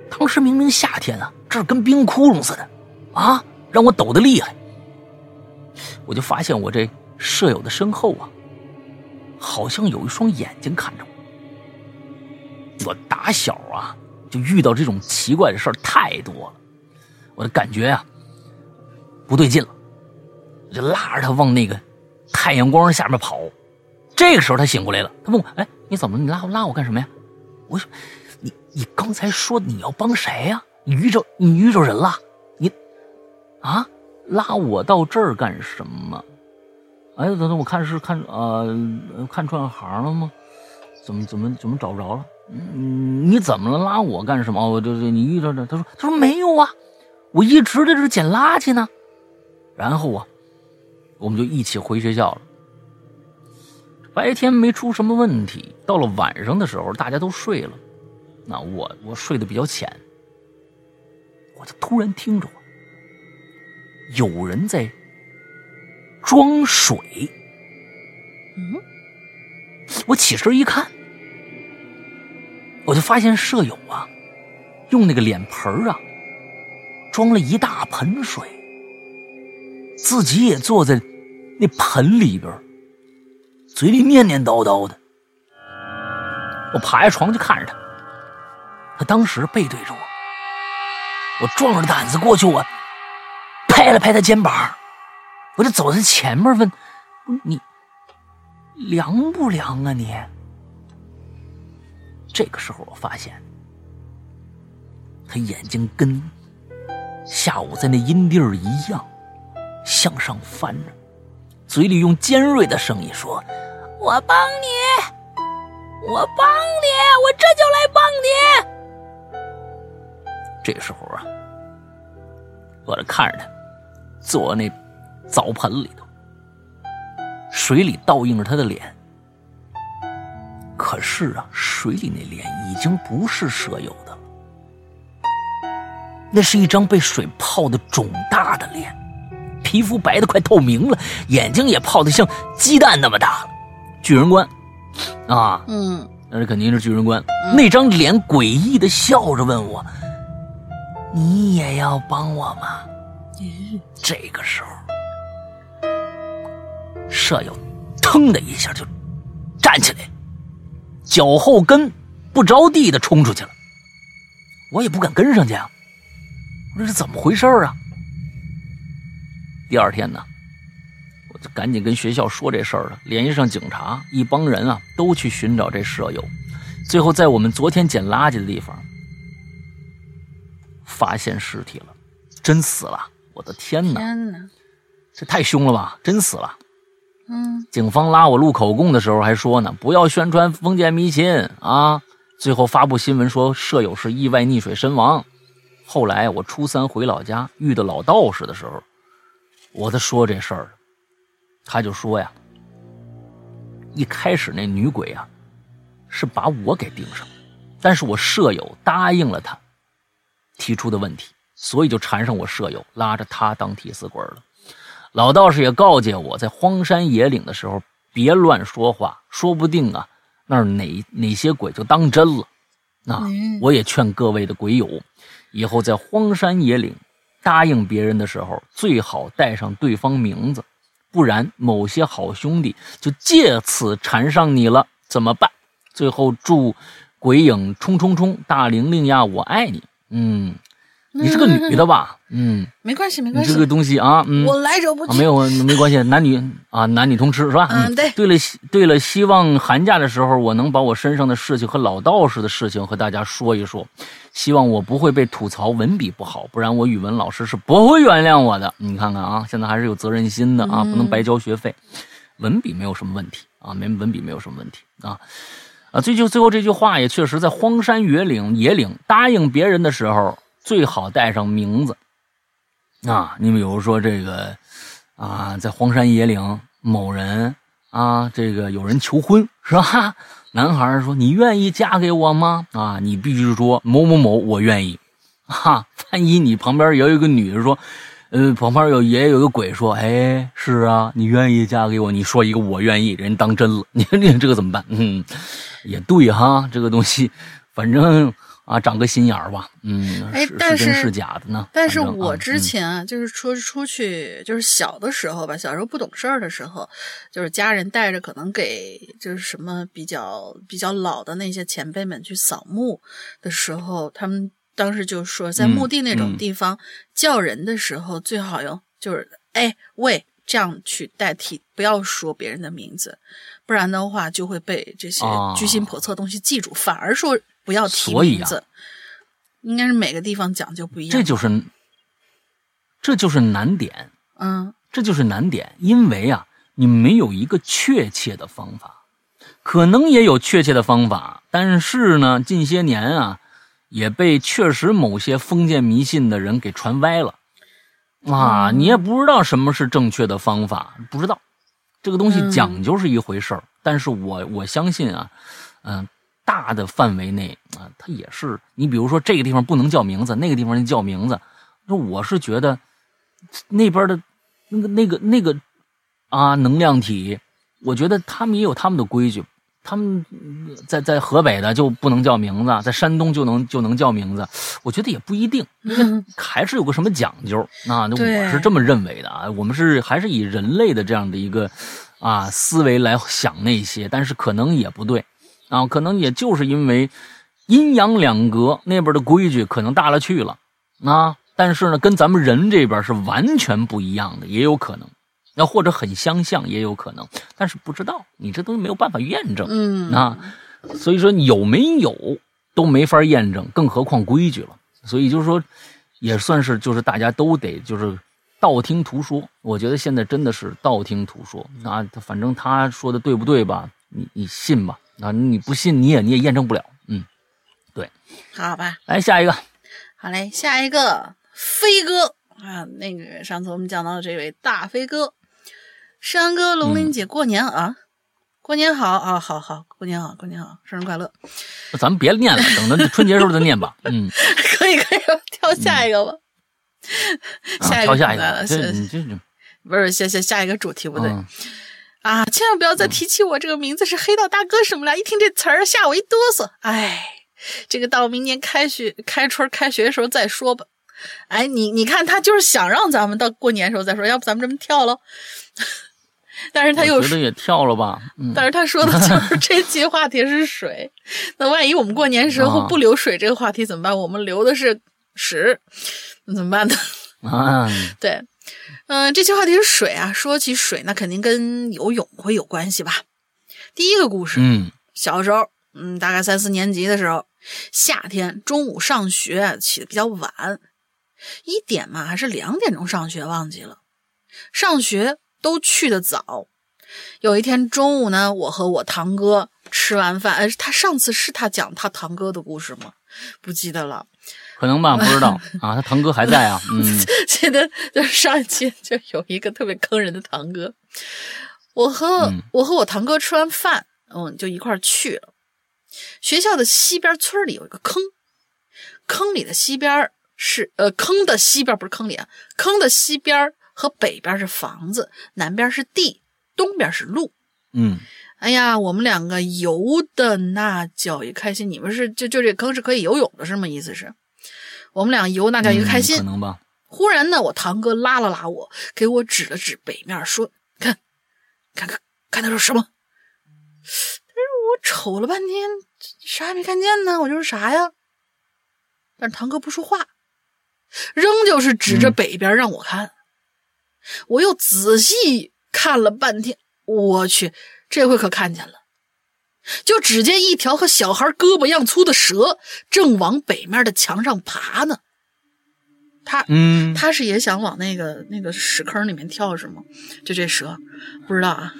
当时明明夏天啊，这跟冰窟窿似的啊，让我抖得厉害。我就发现我这舍友的身后啊，好像有一双眼睛看着我。我打小啊就遇到这种奇怪的事儿太多了，我的感觉啊不对劲了，我就拉着他往那个太阳光下面跑。这个时候他醒过来了，他问我：“哎，你怎么了？你拉我拉我干什么呀？”我说：“你你刚才说你要帮谁呀、啊？你遇着你遇着人了？你啊，拉我到这儿干什么？”哎，等等，我看是看呃看串行了吗？怎么怎么怎么找不着了？嗯，你怎么了？拉我干什么？我、哦、这这你遇着这？他说他说没有啊，我一直在这捡垃圾呢。然后啊，我们就一起回学校了。白天没出什么问题，到了晚上的时候大家都睡了，那我我睡得比较浅，我就突然听着有人在装水。嗯，我起身一看，我就发现舍友啊用那个脸盆啊装了一大盆水，自己也坐在那盆里边，嘴里念念叨叨的。我爬下床就看着他，他当时背对着我，我壮着胆子过去，我拍了拍他肩膀，我就走在前面问：“你凉不凉啊你？”这个时候我发现他眼睛跟下午在那阴地儿一样向上翻着，嘴里用尖锐的声音说：“我帮你，我帮你，我这就来帮你。”这个时候啊，我就看着他坐那澡盆里头，水里倒映着他的脸。可是啊，水里那脸已经不是舍友的了，那是一张被水泡得肿大的脸，皮肤白得快透明了，眼睛也泡得像鸡蛋那么大了，巨人观啊，嗯，那肯定是巨人观、嗯、那张脸诡异的笑着问我，你也要帮我吗？嗯、这个时候舍友腾的一下就站起来，脚后跟不着地的冲出去了，我也不敢跟上去啊，我说这怎么回事啊？第二天呢，我就赶紧跟学校说这事儿了，联系上警察，一帮人啊都去寻找这舍友，最后在我们昨天捡垃圾的地方发现尸体了，真死了！我的天哪，天哪，这太凶了吧！真死了。嗯，警方拉我录口供的时候还说呢，不要宣传封建迷信啊。最后发布新闻说舍友是意外溺水身亡。后来我初三回老家遇到老道士的时候，我在说这事儿，他就说呀，一开始那女鬼啊是把我给盯上，但是我舍友答应了他提出的问题，所以就缠上我舍友，拉着他当替死鬼了。老道士也告诫我，在荒山野岭的时候别乱说话，说不定啊那哪哪些鬼就当真了。那我也劝各位的鬼友，以后在荒山野岭答应别人的时候最好带上对方名字，不然某些好兄弟就借此缠上你了，怎么办？最后祝鬼影冲冲冲，大玲玲呀我爱你。嗯，你是个女的吧？嗯，没关系，没关系。你这个东西啊，嗯，我来者不拒、啊。没有，没关系，男女啊，男女通吃是吧？嗯，对。对了，对了，希望寒假的时候我能把我身上的事情和老道士的事情和大家说一说，希望我不会被吐槽文笔不好，不然我语文老师是不会原谅我的。你看看啊，现在还是有责任心的啊，不能白交学费。文笔没有什么问题啊，没文笔没有什么问题啊。啊，最就最后这句话也确实，在荒山野岭野岭答应别人的时候。最好带上名字啊！你比如说这个啊，在荒山野岭某人啊，这个有人求婚是吧？男孩说：“你愿意嫁给我吗？”啊，你必须说某某某，我愿意。哈、啊，万一你旁边也有一个女的说，呃，旁边有也有一个鬼说：“哎，是啊，你愿意嫁给我？”你说一个我愿意，人当真了，你这个怎么办？嗯，也对哈，这个东西，反正。啊，长个心眼儿吧，嗯，哎，但是是假的呢。但是我之前啊，嗯、就是出出去，就是小的时候吧，小时候不懂事儿的时候，就是家人带着，可能给就是什么比较比较老的那些前辈们去扫墓的时候，他们当时就说，在墓地那种地方、嗯、叫人的时候，最好用就是哎喂这样去代替，不要说别人的名字，不然的话就会被这些居心叵测东西记住，啊、反而说。不要提名字、啊，应该是每个地方讲究不一样。这就是，这就是难点。嗯，这就是难点，因为啊，你没有一个确切的方法，可能也有确切的方法，但是呢，近些年啊，也被确实某些封建迷信的人给传歪了。啊、嗯、你也不知道什么是正确的方法，不知道这个东西讲究是一回事儿、嗯，但是我我相信啊，嗯、呃。大的范围内啊，它也是你比如说这个地方不能叫名字，那个地方叫名字，那我是觉得那边的那个那个那个啊能量体，我觉得他们也有他们的规矩，他们在在河北的就不能叫名字，在山东就能就能叫名字，我觉得也不一定，因为还是有个什么讲究啊，我是这么认为的啊，我们是还是以人类的这样的一个啊思维来想那些，但是可能也不对。啊，可能也就是因为阴阳两隔那边的规矩可能大了去了啊，但是呢，跟咱们人这边是完全不一样的，也有可能，那、啊、或者很相像也有可能，但是不知道你这东西没有办法验证，嗯啊，所以说有没有都没法验证，更何况规矩了，所以就是说也算是就是大家都得就是。道听途说，我觉得现在真的是道听途说。那反正他说的对不对吧？你你信吧？啊，你不信你也你也验证不了。嗯，对，好吧。来下一个，好嘞，下一个飞哥啊，那个上次我们讲到这位大飞哥，山哥龙鳞姐过年啊，嗯、过年好啊，好好，过年好，过年好，生日快乐。咱们别念了，等到春节时候再念吧。嗯，可以可以，跳下一个吧。嗯、下一个、啊、跳下一个，这你这不是下下下一个主题不对、嗯、啊！千万不要再提起我这个名字是黑道大哥什么了，嗯、一听这词儿吓我一哆嗦。哎，这个到明年开学、开春、开学的时候再说吧。哎，你你看，他就是想让咱们到过年的时候再说，要不咱们这么跳喽？但是他又觉得也跳了吧、嗯？但是他说的就是这期话题是水，那万一我们过年时候不留水这个话题怎么办？我们留的是屎，那怎么办呢？啊，对，嗯、呃，这期话题是水啊。说起水，那肯定跟游泳会有关系吧？第一个故事，嗯，小时候，嗯，大概三四年级的时候，夏天中午上学起得比较晚，一点嘛还是两点钟上学忘记了，上学。都去得早。有一天中午呢，我和我堂哥吃完饭，哎，他上次是他讲他堂哥的故事吗？不记得了，可能吧，不知道啊。他堂哥还在啊，嗯，记得就是上一期就有一个特别坑人的堂哥。我和、嗯、我和我堂哥吃完饭，嗯，就一块儿去了。学校的西边村里有一个坑，坑里的西边是呃，坑的西边不是坑里啊，坑的西边。和北边是房子，南边是地，东边是路。嗯，哎呀，我们两个游的那叫一开心。你们是就就这坑是可以游泳的是吗？意思是，我们俩游那叫一个开心。嗯、可能吧。忽然呢，我堂哥拉了拉我，给我指了指北面，说：“看，看看看那是什么？”但是我瞅了半天，啥也没看见呢。我就是啥呀？但是堂哥不说话，仍旧是指着北边让我看。嗯，我又仔细看了半天，我去，这回可看见了。就只见一条和小孩胳膊样粗的蛇正往北面的墙上爬呢。他，嗯，他是也想往那个那个屎坑里面跳是吗？就这蛇，不知道啊。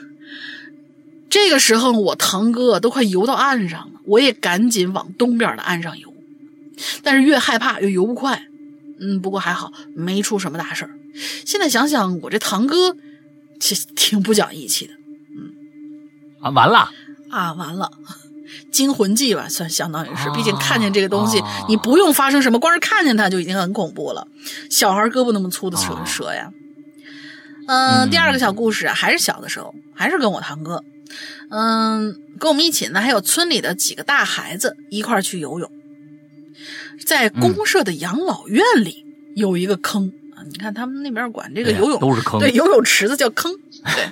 这个时候我堂哥都快游到岸上了，我也赶紧往东边的岸上游，但是越害怕越游不快。嗯，不过还好没出什么大事儿。现在想想，我这堂哥其实挺不讲义气的。嗯，啊，完了啊，完了，惊魂记吧，算相当于是。毕竟看见这个东西，啊、你不用发生什么，光是看见它就已经很恐怖了。小孩胳膊那么粗的蛇蛇呀。呃、嗯，第二个小故事、啊、还是小的时候，还是跟我堂哥，嗯，跟我们一起呢，还有村里的几个大孩子一块儿去游泳。在公社的养老院里有一个坑啊、嗯，你看他们那边管这个游泳、哎、都是坑，对，游泳池子叫坑，对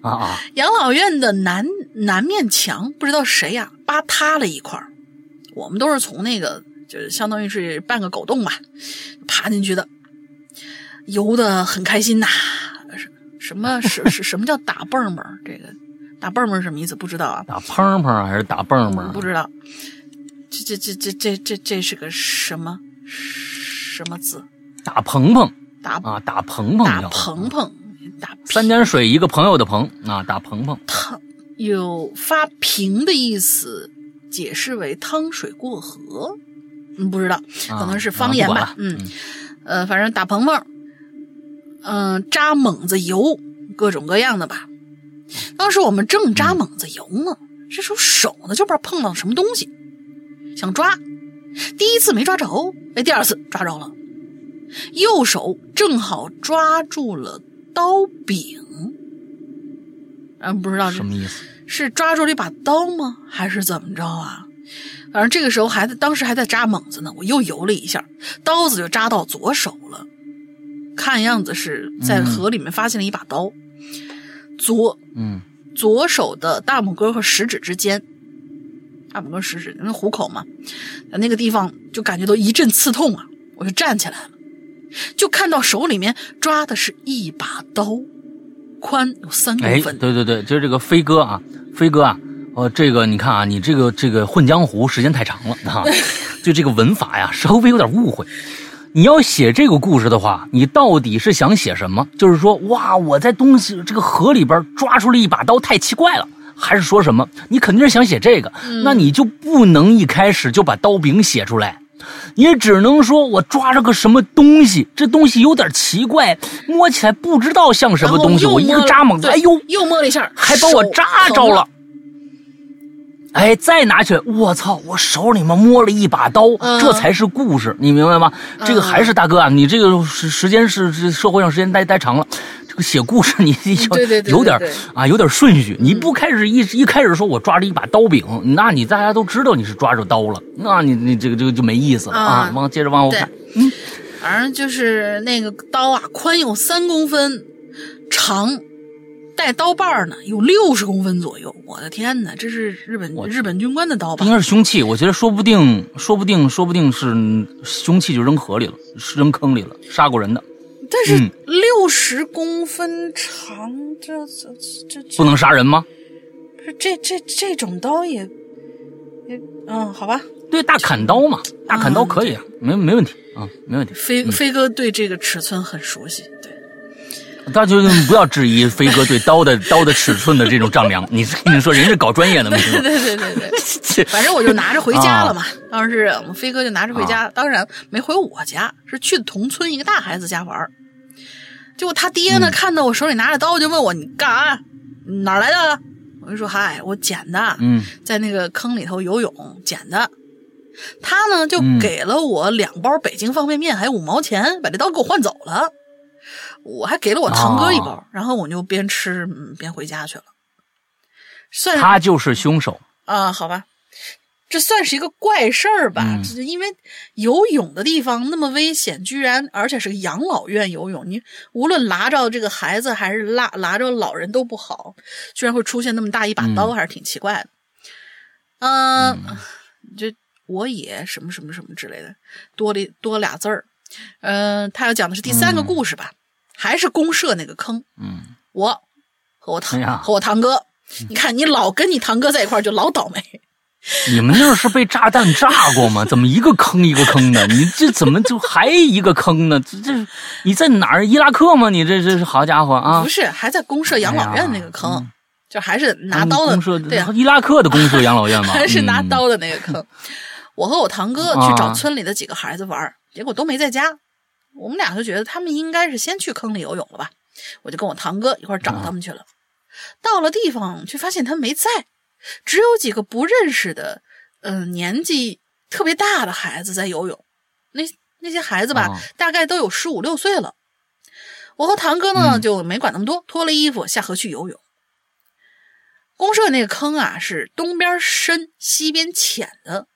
啊啊！养老院的南南面墙不知道谁呀、啊、扒塌了一块，我们都是从那个就是相当于是半个狗洞吧爬进去的，游得很开心呐、啊。什么是是什么叫打蹦蹦？这个打蹦蹦什么意思？不知道啊？打蹦蹦还是打蹦蹦？不知道。这这这这这这是个什么什么字？打鹏鹏，打啊，打鹏鹏，打鹏鹏，打三点水一个朋友的鹏啊，打鹏鹏。汤有发平的意思，解释为汤水过河，嗯，不知道，可能是方言吧，啊啊、嗯，呃，反正打鹏鹏，嗯、呃，扎猛子油，各种各样的吧。当时我们正扎猛子油呢，嗯、这时候手呢就不知道碰到什么东西。想抓，第一次没抓着，哎，第二次抓着了，右手正好抓住了刀柄，啊，不知道什么意思，是抓住了一把刀吗？还是怎么着啊？反正这个时候还在，当时还在扎猛子呢，我又游了一下，刀子就扎到左手了，看样子是在河里面发现了一把刀，嗯、左，嗯，左手的大拇哥和食指之间。大拇哥食指那虎口嘛，那个地方就感觉到一阵刺痛啊！我就站起来了，就看到手里面抓的是一把刀，宽有三公分。哎，对对对，就是这个飞哥啊，飞哥啊，哦，这个你看啊，你这个这个混江湖时间太长了啊，对这个文法呀稍微有点误会。你要写这个故事的话，你到底是想写什么？就是说，哇，我在东西这个河里边抓出了一把刀，太奇怪了。还是说什么？你肯定是想写这个，嗯、那你就不能一开始就把刀柄写出来，也只能说我抓着个什么东西，这东西有点奇怪，摸起来不知道像什么东西，我一个扎猛子，哎呦，又摸了一下，还把我扎着了。哎，再拿起来，我操！我手里面摸了一把刀，嗯、这才是故事，你明白吗？嗯、这个还是大哥啊，你这个时间是社会上时间待待长了，这个写故事你有点啊，有点顺序。你不开始一、嗯、一开始说我抓着一把刀柄，那你大家都知道你是抓着刀了，那你你这个这个就没意思了、嗯、啊。往接着往后看，嗯，反正就是那个刀啊，宽有三公分，长。带刀把呢，有六十公分左右。我的天哪，这是日本日本军官的刀把，应该是凶器。我觉得说不定，说不定，说不定是凶器就扔河里了，扔坑里了，杀过人的。但是六十公分长，嗯、这这这不能杀人吗？不是，这这这种刀也也嗯，好吧。对，大砍刀嘛，大砍刀可以，啊、没没问题啊、嗯，没问题。飞飞哥对这个尺寸很熟悉，对。大家不要质疑飞哥对刀的刀的尺寸的这种丈量，你跟你说人是搞专业的嘛？对对对对对，反正我就拿着回家了嘛。啊、当时我们飞哥就拿着回家，啊、当然没回我家，是去同村一个大孩子家玩。结果他爹呢、嗯、看到我手里拿着刀，就问我你干啥？哪来的？我就说嗨，我捡的，嗯，在那个坑里头游泳捡的。他呢就给了我两包北京方便面，还有五毛钱，把这刀给我换走了。我还给了我堂哥一包，哦、然后我就边吃、嗯、边回家去了。算他就是凶手啊、呃？好吧，这算是一个怪事儿吧？嗯、就是因为游泳的地方那么危险，居然而且是个养老院游泳，你无论拉着这个孩子还是拉拉着老人都不好，居然会出现那么大一把刀，嗯、还是挺奇怪的。呃、嗯，这我也什么什么什么之类的，多了多俩字儿。呃，他要讲的是第三个故事吧。嗯，还是公社那个坑，嗯，我和我堂、哎、和我堂哥，你看你老跟你堂哥在一块儿就老倒霉。你们那是被炸弹炸过吗？怎么一个坑一个坑的？你这怎么就还一个坑呢？这这你在哪儿？伊拉克吗？你这这是好家伙啊！不是，还在公社养老院那个坑，哎嗯、就还是拿刀的、嗯、对、啊，伊拉克的公社养老院吗？还是拿刀的那个坑。嗯、我和我堂哥去找村里的几个孩子玩，啊、结果都没在家。我们俩就觉得他们应该是先去坑里游泳了吧，我就跟我堂哥一块找他们去了。嗯、到了地方却发现他们没在，只有几个不认识的，嗯、呃，年纪特别大的孩子在游泳。那那些孩子吧，嗯、大概都有十五六岁了。我和堂哥呢就没管那么多，脱了衣服下河去游泳。公社那个坑啊是东边深西边浅的，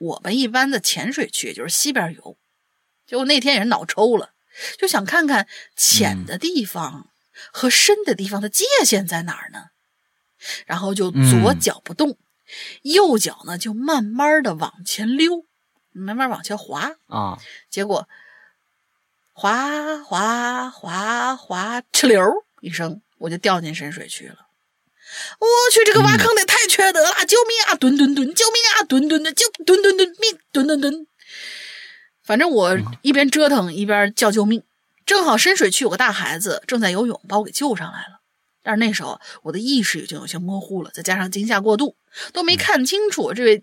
我们一般的浅水区也就是西边游。结果那天也是脑抽了，就想看看浅的地方和深的地方的界限在哪儿呢？嗯、然后就左脚不动，嗯、右脚呢就慢慢的往前溜，慢慢往前滑啊。结果滑滑滑滑，哧溜一声，我就掉进深水区了。我去，这个挖坑的太缺德了！嗯、救命啊！蹲蹲蹲！救命啊！蹲蹲蹲！救蹲蹲蹲！命蹲蹲蹲！反正我一边折腾一边叫救命，正好深水区有个大孩子正在游泳，把我给救上来了。但是那时候我的意识已经有些模糊了，再加上惊吓过度，都没看清楚这位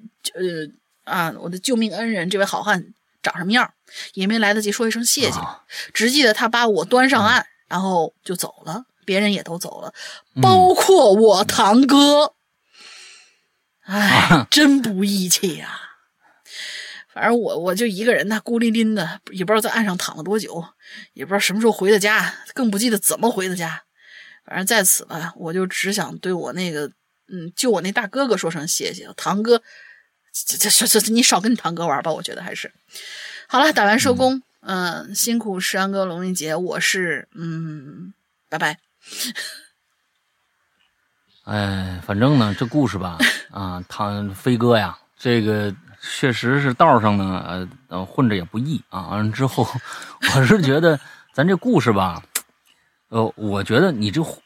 呃啊我的救命恩人这位好汉长什么样，也没来得及说一声谢谢，啊、只记得他把我端上岸，然后就走了，别人也都走了，包括我堂哥。哎、嗯，真不义气啊！反正我我就一个人呢，孤零零的，也不知道在岸上躺了多久，也不知道什么时候回的家，更不记得怎么回的家。反正在此吧，我就只想对我那个嗯，就我那大哥哥说声谢谢。堂哥，这这这这，你少跟你堂哥玩吧，我觉得还是好了。打完收工，嗯、呃，辛苦石安哥、龙云杰，我是嗯，拜拜。哎，反正呢，这故事吧，啊，唐飞哥呀，这个。确实是道上呢，呃，混着也不易啊。完了之后，我是觉得咱这故事吧，呃，我觉得你这混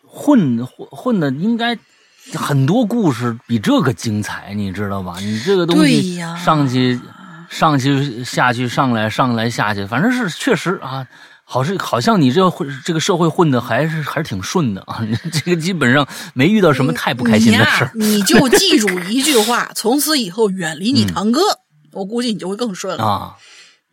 混混的应该很多故事比这个精彩，你知道吧？你这个东西上去上去下去上来上来下去，反正是确实啊。好是好像你这混这个社会混的还是还是挺顺的啊，这个基本上没遇到什么太不开心的事儿。你就记住一句话，从此以后远离你堂哥，嗯、我估计你就会更顺了啊。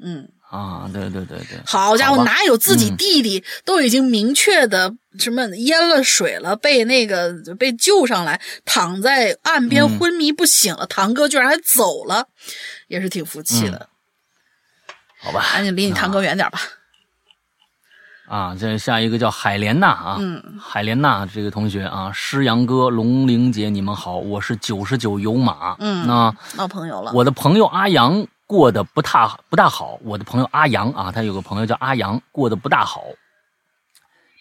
嗯啊，对对对对，好家伙，哪有自己弟弟都已经明确的什么淹了水了，嗯、被那个被救上来，躺在岸边昏迷不醒了，嗯、堂哥居然还走了，也是挺服气的。嗯、好吧，赶紧离你堂哥远点吧。啊，这下一个叫海莲娜啊，嗯、海莲娜这个同学啊，诗阳哥、龙玲姐，你们好，我是九十九有马，嗯，那老朋友了，我的朋友阿阳过得不大不大好，我的朋友阿阳啊，他有个朋友叫阿阳，过得不大好。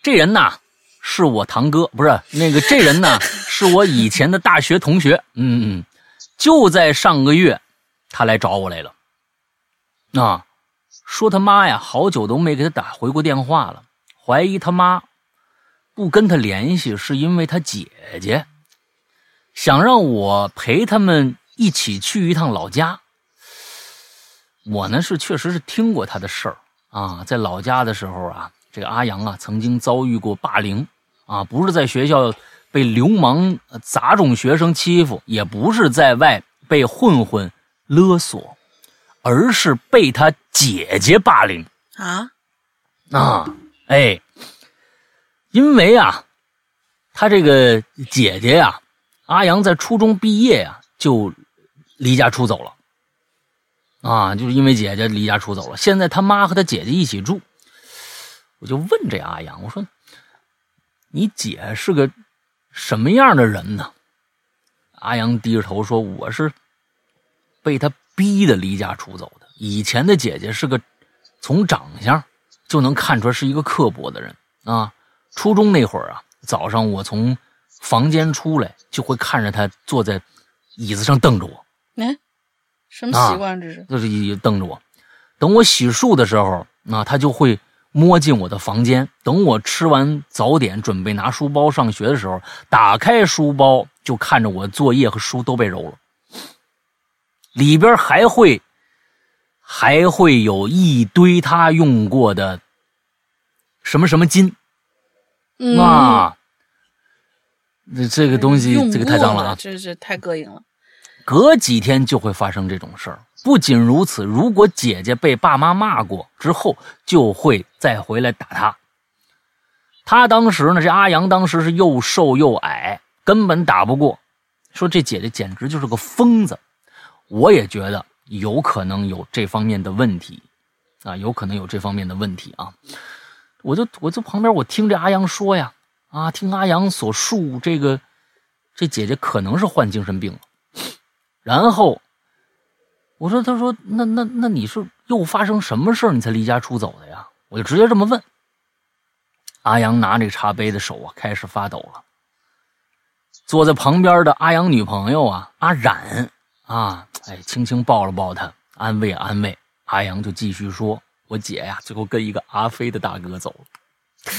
这人呐，是我堂哥，不是那个这人呐，是我以前的大学同学，嗯嗯，就在上个月，他来找我来了，啊。说他妈呀，好久都没给他打回过电话了，怀疑他妈不跟他联系是因为他姐姐，想让我陪他们一起去一趟老家。我呢是确实是听过他的事儿啊，在老家的时候啊，这个阿阳啊曾经遭遇过霸凌啊，不是在学校被流氓杂种学生欺负，也不是在外被混混勒索。而是被他姐姐霸凌啊啊哎，因为啊，他这个姐姐呀、啊，阿阳在初中毕业呀、啊、就离家出走了啊，就是因为姐姐离家出走了。现在他妈和他姐姐一起住，我就问这阿阳，我说：“你姐是个什么样的人呢？”阿阳低着头说：“我是被他。”逼的离家出走的。以前的姐姐是个从长相就能看出来是一个刻薄的人啊。初中那会儿啊，早上我从房间出来就会看着她坐在椅子上瞪着我。嗯，什么习惯这是？就是一瞪着我。等我洗漱的时候，那、啊、她就会摸进我的房间。等我吃完早点准备拿书包上学的时候，打开书包就看着我作业和书都被揉了。里边还会还会有一堆他用过的什么什么金、嗯、啊，这个东西这个太脏了啊，这是太膈应了。隔几天就会发生这种事儿。不仅如此，如果姐姐被爸妈骂过之后，就会再回来打他。他当时呢，这阿阳当时是又瘦又矮，根本打不过。说这姐姐简直就是个疯子。我也觉得有可能有这方面的问题啊，有可能有这方面的问题啊。我就我就旁边我听这阿阳说呀，啊，听阿阳所述，这个这姐姐可能是患精神病了。然后我说，他说那那那你是又发生什么事儿你才离家出走的呀？我就直接这么问。阿阳拿这茶杯的手啊开始发抖了。坐在旁边的阿阳女朋友啊，阿冉啊，哎，轻轻抱了抱他，安慰安慰。阿阳就继续说：“我姐呀，最后跟一个阿飞的大哥走了。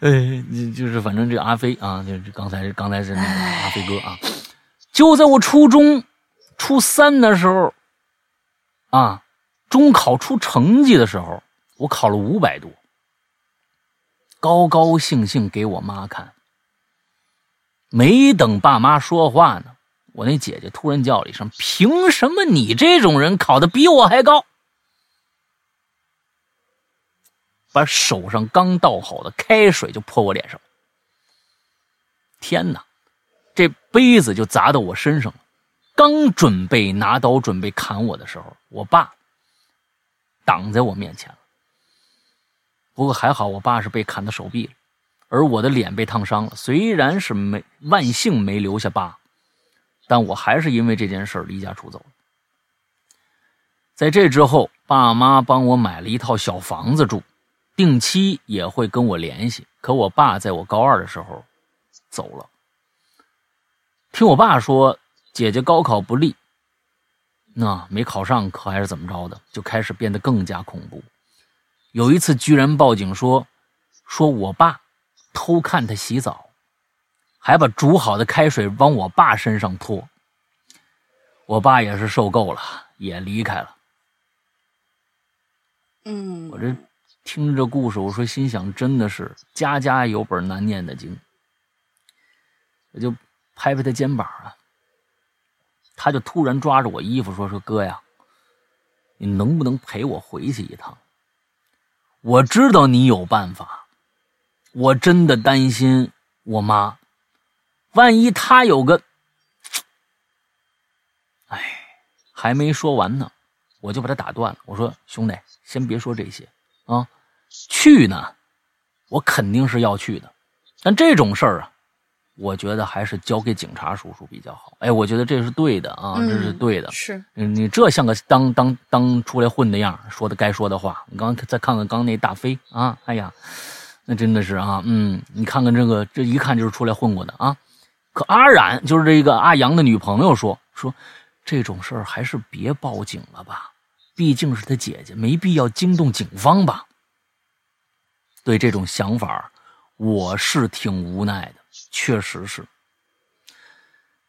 哎，就是反正这阿飞啊，就是刚才刚才是那个阿飞哥啊。就在我初中初三的时候，啊，中考出成绩的时候，我考了五百多，高高兴兴给我妈看。没等爸妈说话呢。”我那姐姐突然叫了一声：“凭什么你这种人考得比我还高？”把手上刚倒好的开水就泼我脸上。天哪，这杯子就砸到我身上了。刚准备拿刀准备砍我的时候，我爸挡在我面前了。不过还好，我爸是被砍到手臂了，而我的脸被烫伤了。虽然是没万幸没留下疤。但我还是因为这件事离家出走了。在这之后，爸妈帮我买了一套小房子住，定期也会跟我联系。可我爸在我高二的时候走了。听我爸说，姐姐高考不利，那没考上可还是怎么着的，就开始变得更加恐怖。有一次居然报警说，说我爸偷看她洗澡。还把煮好的开水往我爸身上泼，我爸也是受够了，也离开了。嗯，我这听着故事，我说心想，真的是家家有本难念的经。我就拍拍他肩膀啊，他就突然抓着我衣服说：“说哥呀，你能不能陪我回去一趟？我知道你有办法，我真的担心我妈，万一她有个……哎，还没说完呢，我就把她打断了。我说：“兄弟，先别说这些啊，去呢，我肯定是要去的，但这种事儿啊。”我觉得还是交给警察叔叔比较好。哎，我觉得这是对的啊，嗯、这是对的。是，你这像个当当当出来混的样，说的该说的话。你刚再看看刚那大飞啊，哎呀，那真的是啊，嗯，你看看这个，这一看就是出来混过的啊。可阿冉就是这个阿阳的女朋友说说，这种事儿还是别报警了吧，毕竟是他姐姐，没必要惊动警方吧。对这种想法，我是挺无奈的。确实是。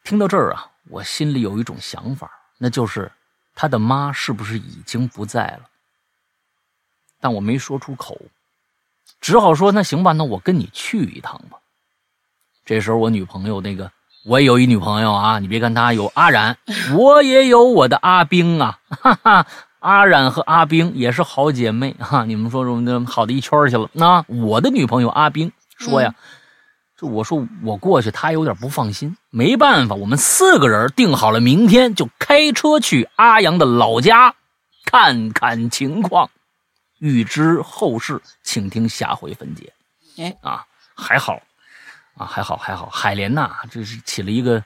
听到这儿啊，我心里有一种想法，那就是他的妈是不是已经不在了？但我没说出口，只好说那行吧，那我跟你去一趟吧。这时候我女朋友那个，我也有一女朋友啊，你别看她有阿冉，我也有我的阿冰啊，哈哈。阿冉和阿冰也是好姐妹哈、啊，你们说我们好的一圈去了。那我的女朋友阿冰说呀。嗯就我说我过去他有点不放心，没办法，我们四个人定好了明天就开车去阿阳的老家看看情况，预知后事请听下回分解。哎啊还好啊还好还好海莲娜这是起了一个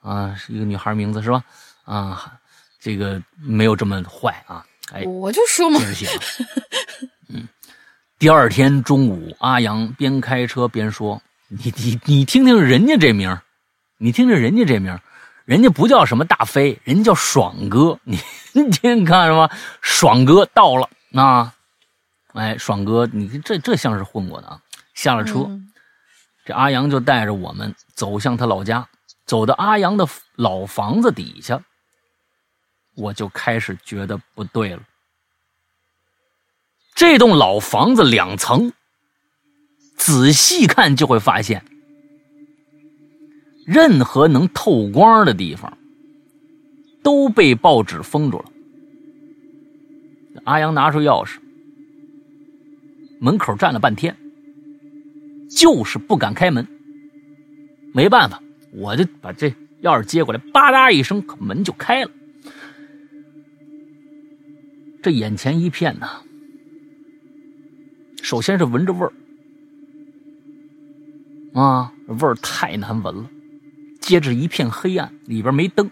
啊是一个女孩名字是吧，啊这个没有这么坏啊，哎我就说嘛。嗯，第二天中午阿阳边开车边说，你你你听听人家这名，你听听人家这名，人家不叫什么大飞，人家叫爽哥。你你听看什么？爽哥到了啊！哎，爽哥，你这这像是混过的啊！下了车，嗯、这阿阳就带着我们走向他老家，走到阿阳的老房子底下，我就开始觉得不对了。这栋老房子两层。仔细看就会发现，任何能透光的地方都被报纸封住了。阿阳拿出钥匙，门口站了半天，就是不敢开门。没办法，我就把这钥匙接过来，吧嗒一声，可门就开了。这眼前一片呐，首先是闻着味儿。啊，味儿太难闻了，接着一片黑暗，里边没灯。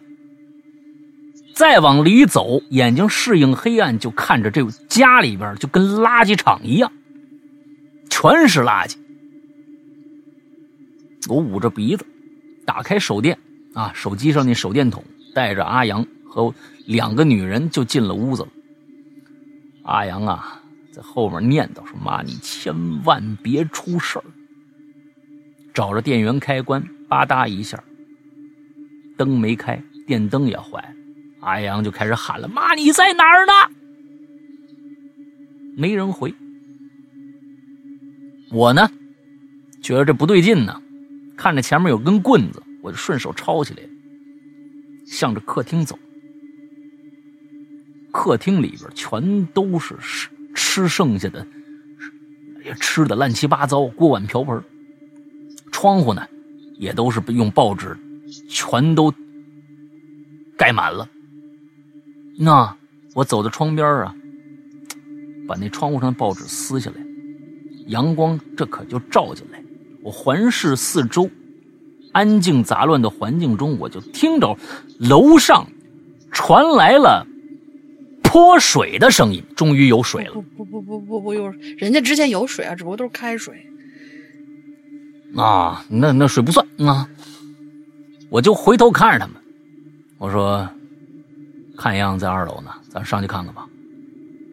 再往里走，眼睛适应黑暗，就看着这家里边就跟垃圾场一样，全是垃圾。我捂着鼻子，打开手电啊，手机上那手电筒，带着阿阳和两个女人就进了屋子了。阿阳啊，在后面念叨说：“妈，你千万别出事儿。”找着电源开关，吧嗒一下，灯没开，电灯也坏。阿阳就开始喊了：“妈，你在哪儿呢？”没人回。我呢，觉得这不对劲呢，看着前面有根棍子，我就顺手抄起来，向着客厅走。客厅里边全都是吃剩下的，吃的乱七八糟，锅碗瓢盆。窗户呢，也都是用报纸，全都盖满了。那我走到窗边啊，把那窗户上的报纸撕下来，阳光这可就照进来。我环视四周，安静杂乱的环境中，我就听着楼上传来了泼水的声音。终于有水了！不不不不不不，人家之前有水啊，只不过都是开水。啊，那那水不算啊！我就回头看着他们，我说：“看样子在二楼呢，咱上去看看吧，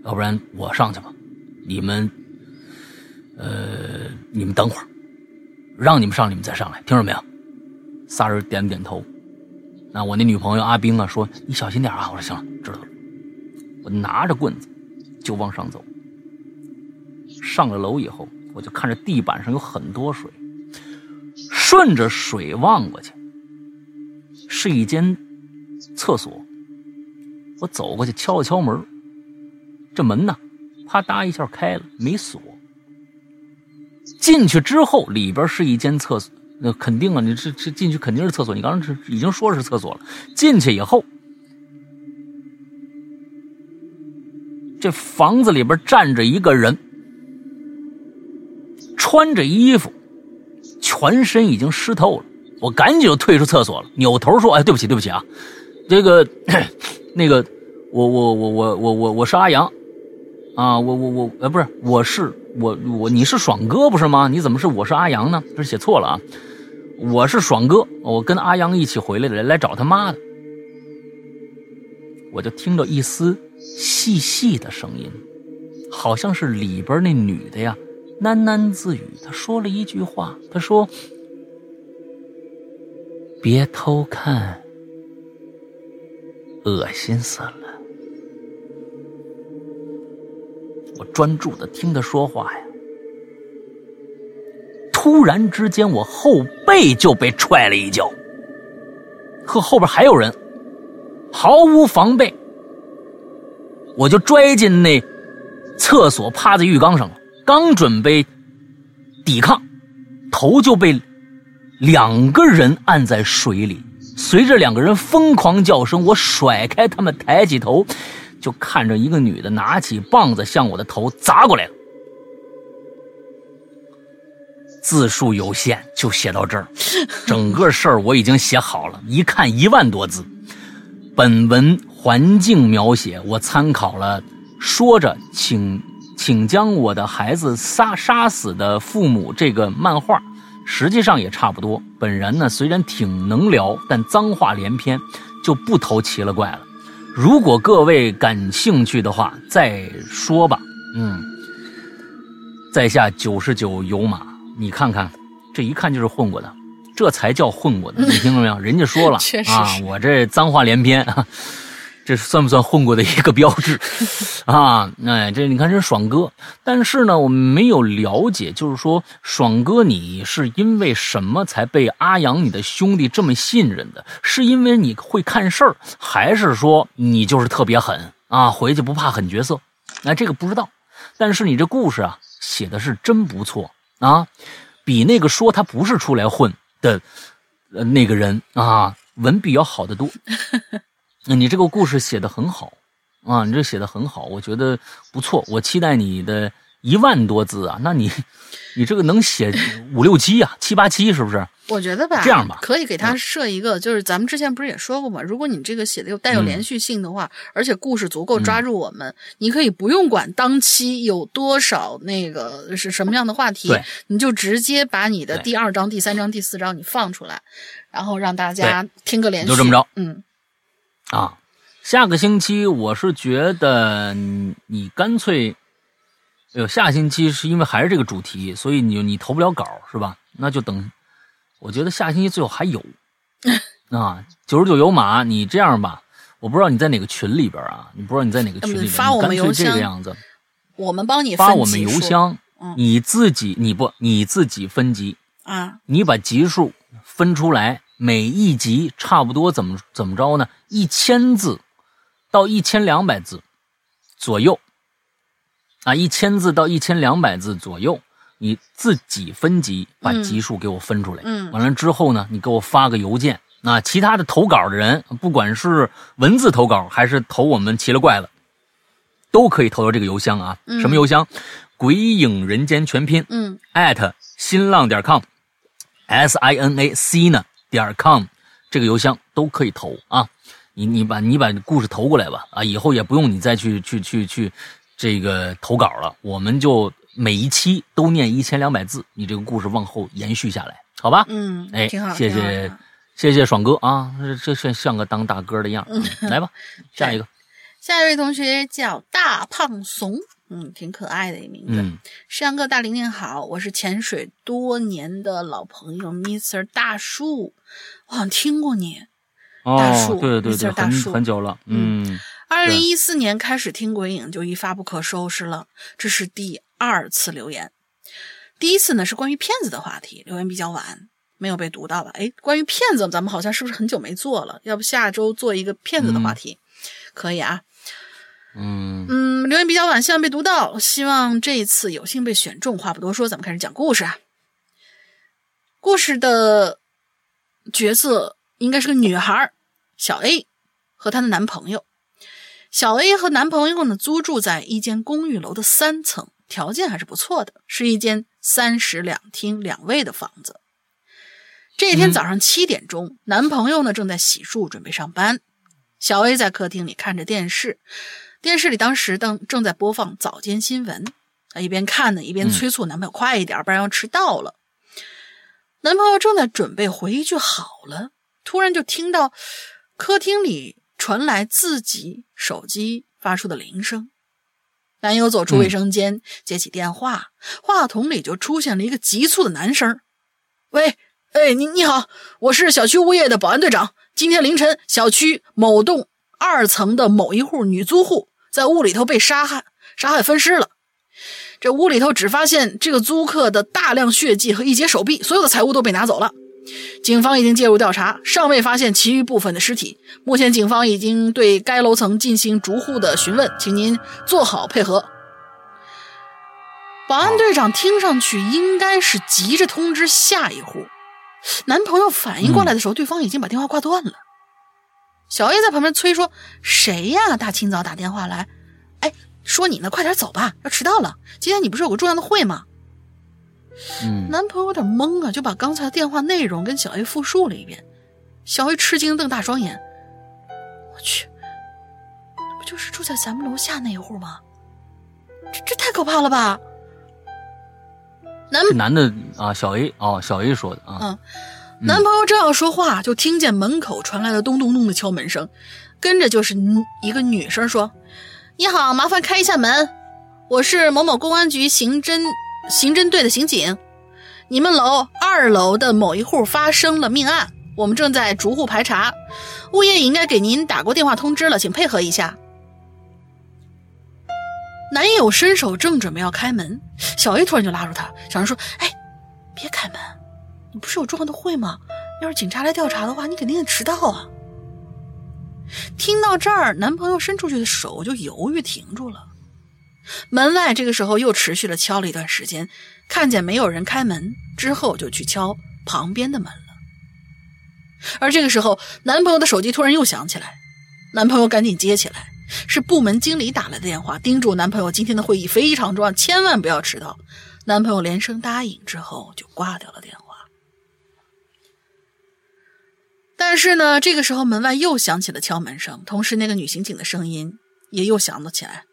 要不然我上去吧，你们，呃，你们等会儿，让你们上，你们再上来，听着没有？”仨人点了点头。那我那女朋友阿冰啊说：“你小心点啊！”我说：“行了，知道了。”我拿着棍子就往上走。上了楼以后，我就看着地板上有很多水。顺着水望过去，是一间厕所。我走过去敲了敲门，这门呢啪嗒一下开了，没锁。进去之后里边是一间厕所，那肯定啊，你这这进去肯定是厕所，你刚刚已经说是厕所了。进去以后，这房子里边站着一个人，穿着衣服，全身已经湿透了。我赶紧就退出厕所了，扭头说：“哎，对不起，对不起啊，这个，那个，我我我我我我我是阿阳啊，我我我呃不是，我是我我你是爽哥不是吗？你怎么是我是阿阳呢？这写错了啊，我是爽哥，我跟阿阳一起回来的，来找他妈的。”我就听到一丝细细的声音，好像是里边那女的呀。喃喃自语，他说了一句话，他说：“别偷看，恶心死了。”我专注的听他说话呀。突然之间，我后背就被踹了一脚，和后边还有人，毫无防备，我就拽进那厕所，趴在浴缸上了。刚准备抵抗，头就被两个人按在水里。随着两个人疯狂叫声，我甩开他们，抬起头，就看着一个女的拿起棒子向我的头砸过来了。字数有限，就写到这儿。整个事儿我已经写好了，一看一万多字。本文环境描写我参考了说着请请将我的孩子杀杀死的父母这个漫画，实际上也差不多。本人呢虽然挺能聊，但脏话连篇，就不投奇了怪了。如果各位感兴趣的话再说吧。嗯，在下九十九有马，你看看这一看就是混过的，这才叫混过的，你听到没有？人家说了啊，我这脏话连篇啊。这算不算混过的一个标志啊？哎，这你看这是爽哥，但是呢，我们没有了解，就是说爽哥你是因为什么才被阿阳你的兄弟这么信任的？是因为你会看事儿，还是说你就是特别狠啊？回去不怕狠角色？哎，这个不知道。但是你这故事啊，写的是真不错啊，比那个说他不是出来混的、呃、那个人啊，文笔要好得多。你这个故事写得很好啊，你这写得很好，我觉得不错，我期待你的一万多字啊。那你你这个能写五六期啊，七八期是不是？我觉得吧，这样吧，可以给他设一个、嗯、就是咱们之前不是也说过吗？如果你这个写的又带有连续性的话、嗯、而且故事足够抓住我们、嗯、你可以不用管当期有多少那个是什么样的话题，你就直接把你的第二章第三章第四章你放出来，然后让大家听个连续，就这么着。嗯啊，下个星期我是觉得你你干脆，哎呦，下星期是因为还是这个主题，所以你你投不了稿是吧？那就等，我觉得下星期最后还有，啊，九十九有马，你这样吧，我不知道你在哪个群里边啊，你不知道你在哪个群里边，发我们邮箱，你干脆这个样子，我们帮你分发我们邮箱，嗯、你自己你不你自己分级啊，你把级数分出来。每一集差不多怎么怎么着呢？一千字到一千两百字左右啊，一千字到一千两百字左右，你自己分级把集数给我分出来。嗯，完了之后呢，你给我发个邮件。啊，其他的投稿的人，不管是文字投稿还是投我们奇了怪了，都可以投到这个邮箱啊。嗯、什么邮箱？鬼影人间全拼。嗯 at 新浪点 com s i n a c 呢？点 com 这个邮箱都可以投啊，你你把你把故事投过来吧啊，以后也不用你再去去去去这个投稿了，我们就每一期都念一千两百字，你这个故事往后延续下来，好吧？嗯，哎，挺好，谢谢谢谢爽哥啊，这这像个当大哥的样、嗯、来吧，下一个，下一位同学叫大胖怂。嗯，挺可爱的一名字。嗯，石阳哥大玲玲好，我是潜水多年的老朋友 Mister 大树，我好像听过你。哦，大树，对对对， Mister 大树 很, 很久了。嗯，二零一四年开始听鬼影就一发不可收拾了，这是第二次留言。第一次呢是关于骗子的话题，留言比较晚，没有被读到吧？哎，关于骗子，咱们好像是不是很久没做了？要不下周做一个骗子的话题，嗯、可以啊。嗯嗯，留言比较晚，希望被读到，希望这一次有幸被选中。话不多说，咱们开始讲故事啊。故事的角色应该是个女孩，小 A 和她的男朋友。小 A 和男朋友呢租住在一间公寓楼的三层，条件还是不错的，是一间三室两厅两卫的房子。这一天早上七点钟、嗯、男朋友呢正在洗漱准备上班，小 A 在客厅里看着电视，电视里当时正在播放早间新闻，一边看呢一边催促男朋友快一点、嗯、不然要迟到了。男朋友正在准备回一句好了，突然就听到客厅里传来自己手机发出的铃声。男友走出卫生间、嗯、接起电话，话筒里就出现了一个急促的男声。喂，哎，你你好，我是小区物业的保安队长。今天凌晨，小区某栋二层的某一户女租户在屋里头被杀害，杀害分尸了。这屋里头只发现这个租客的大量血迹和一截手臂，所有的财物都被拿走了。警方已经介入调查，尚未发现其余部分的尸体。目前警方已经对该楼层进行逐户的询问，请您做好配合。保安队长听上去应该是急着通知下一户。男朋友反应过来的时候、嗯、对方已经把电话挂断了。小 A 在旁边催说，谁呀大清早打电话来，哎，说你呢，快点走吧，要迟到了，今天你不是有个重要的会吗？嗯，男朋友有点懵啊，就把刚才的电话内容跟小 A 复述了一遍。小 A 吃惊瞪大双眼，我去，这不就是住在咱们楼下那一户吗？这这太可怕了吧。男是男的啊，小 A 哦，小 A 说的啊。嗯，男朋友正要说话，就听见门口传来了咚咚咚的敲门声，跟着就是一个女生说：“你好，麻烦开一下门，我是某某公安局刑侦刑侦队的刑警，你们楼二楼的某一户发生了命案，我们正在逐户排查，物业应该给您打过电话通知了，请配合一下。”男友伸手正准备要开门，小 A 突然就拉住他，小人说，哎，别开门，你不是有重要的会吗？要是警察来调查的话，你肯定得迟到啊。听到这儿，男朋友伸出去的手就犹豫停住了。门外这个时候又持续了敲了一段时间，看见没有人开门之后，就去敲旁边的门了。而这个时候男朋友的手机突然又响起来，男朋友赶紧接起来，是部门经理打来的电话，叮嘱男朋友今天的会议非常重要，千万不要迟到。男朋友连声答应之后就挂掉了电话。但是呢，这个时候门外又响起了敲门声，同时那个女刑警的声音也又响了起来。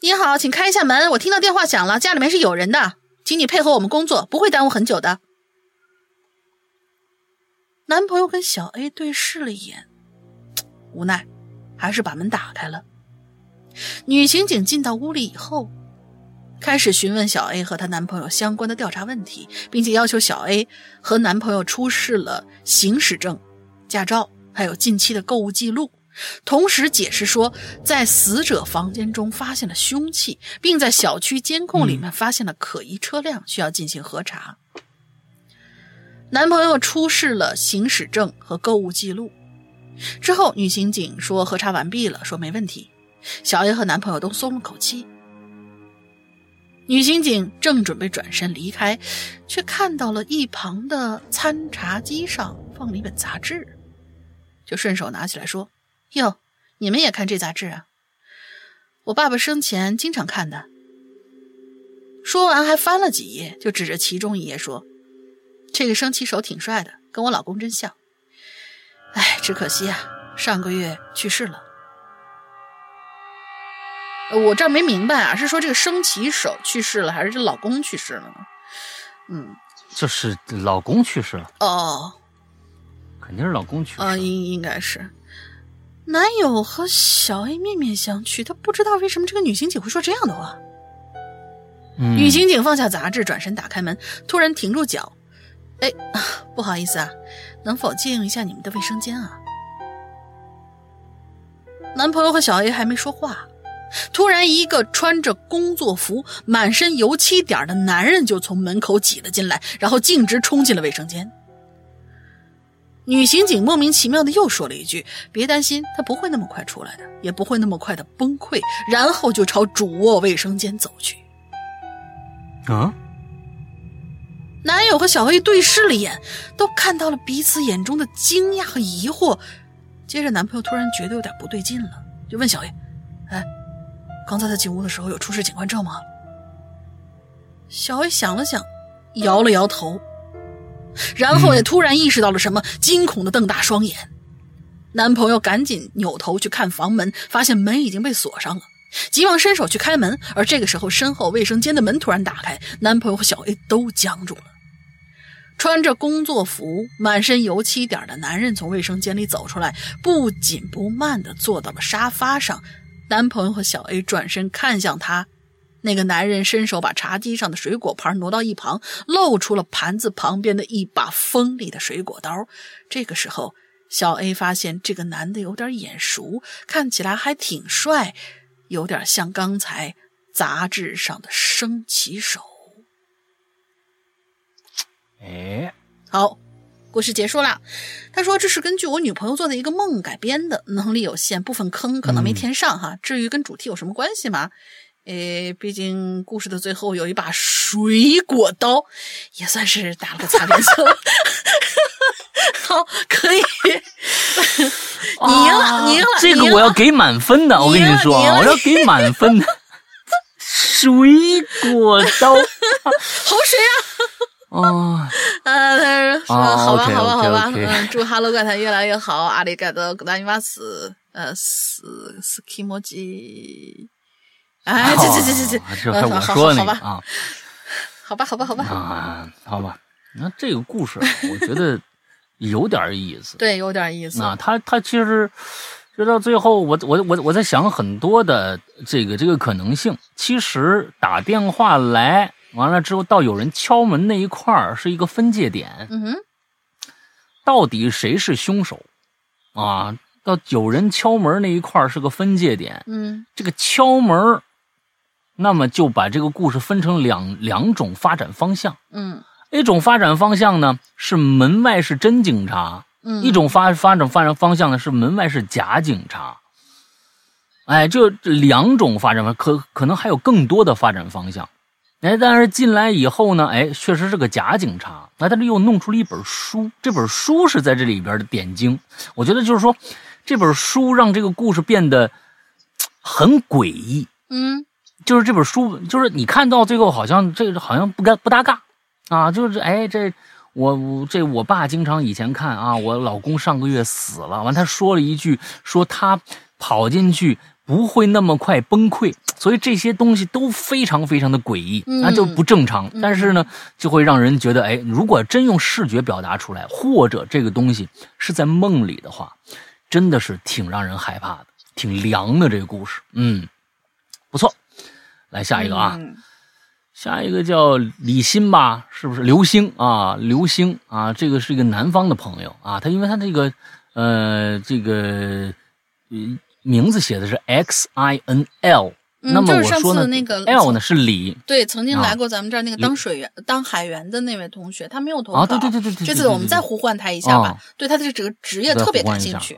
你好，请开一下门，我听到电话响了，家里面是有人的，请你配合我们工作，不会耽误很久的。男朋友跟小 A 对视了一眼，无奈还是把门打开了。女刑警进到屋里以后，开始询问小 A 和她男朋友相关的调查问题，并且要求小 A 和男朋友出示了行驶证、驾照，还有近期的购物记录，同时解释说在死者房间中发现了凶器，并在小区监控里面发现了可疑车辆，需要进行核查。男朋友出示了行驶证和购物记录之后，女刑警说核查完毕了，说没问题。小 A 和男朋友都松了口气。女刑警正准备转身离开，却看到了一旁的餐茶机上放了一本杂志，就顺手拿起来说，哟，你们也看这杂志啊？我爸爸生前经常看的。说完还翻了几页，就指着其中一页说，这个升旗手挺帅的，跟我老公真像。哎，只可惜啊，上个月去世了。我这儿没明白啊，是说这个升旗手去世了，还是这老公去世了呢？嗯，就是老公去世了。哦，肯定是老公去世了。啊、呃，应应该是。男友和小 A 面面相觑，他不知道为什么这个女刑警会说这样的话。嗯、女刑警放下杂志，转身打开门，突然停住脚。哎，不好意思啊，能否借用一下你们的卫生间啊？男朋友和小 A 还没说话，突然一个穿着工作服、满身油漆点的男人就从门口挤了进来，然后径直冲进了卫生间。女刑警莫名其妙的又说了一句，别担心，她不会那么快出来的，也不会那么快的崩溃，然后就朝主卧卫生间走去。啊？男友和小黑对视了一眼，都看到了彼此眼中的惊讶和疑惑。接着男朋友突然觉得有点不对劲了，就问小黑，哎，刚才他进屋的时候有出示警官证吗？小黑想了想，摇了摇头，然后也突然意识到了什么、嗯、惊恐的瞪大双眼。男朋友赶紧扭头去看房门，发现门已经被锁上了，急忙伸手去开门，而这个时候身后卫生间的门突然打开，男朋友和小 A 都僵住了。穿着工作服满身油漆点的男人从卫生间里走出来，不紧不慢地坐到了沙发上。男朋友和小 A 转身看向他，那个男人伸手把茶几上的水果盘挪到一旁，露出了盘子旁边的一把锋利的水果刀。这个时候小 A 发现这个男的有点眼熟，看起来还挺帅，有点像刚才杂志上的升旗手。哎，好，故事结束了。他说这是根据我女朋友做的一个梦改编的，能力有限，部分坑可能没填上哈。嗯、至于跟主题有什么关系吗？诶，毕竟故事的最后有一把水果刀，也算是打了个擦边球。好，可以。你赢了、啊，你赢了，这个我要给满分的。我跟你说啊，我要给满分的。水果刀，好水啊！哦，呃，他说、啊、好吧， okay, 好吧， okay, 好吧， okay, okay. 嗯，祝哈喽怪谈越来越好，阿里嘎多，古达尼瓦斯，呃，斯斯基摩基。哎，这这这这这，这还我说那个啊，好吧，好吧，好吧，啊，好吧，那这个故事，我觉得有点意思，对，有点意思。啊，他他其实就到最后，我我我我在想很多的这个这个可能性。其实打电话来完了之后，到有人敲门那一块儿是一个分界点。嗯哼，到底谁是凶手啊？到有人敲门那一块儿是个分界点。嗯，这个敲门。那么就把这个故事分成两两种发展方向。嗯，一种发展方向呢是门外是真警察，嗯，一种发发展发展方向呢是门外是假警察。哎，就两种发展方向，可可能还有更多的发展方向。哎，但是进来以后呢，哎，确实是个假警察。哎，但是又弄出了一本书，这本书是在这里边的点睛。我觉得就是说，这本书让这个故事变得很诡异。嗯。就是这本书，就是你看到最后好像这个好像不该不搭嘎啊，就是哎这我我这我爸经常以前看啊，我老公上个月死了，完他说了一句说他跑进去不会那么快崩溃，所以这些东西都非常非常的诡异，那、嗯啊、就不正常，但是呢就会让人觉得哎，如果真用视觉表达出来，或者这个东西是在梦里的话，真的是挺让人害怕的，挺凉的这个故事，嗯，不错。来下一个啊、嗯，下一个叫李鑫吧，是不是刘星啊？刘星啊，这个是一个南方的朋友啊，他因为他这个呃这个名字写的是 X I N L，、嗯、那么我说呢、那个、，L 呢是李，对，曾经来过咱们这儿那个当水员、啊、当海员的那位同学，他没有投稿，啊、对, 对, 对, 对对对对，这次我们再呼唤他一下吧，啊、对他的这个职业特别感兴趣。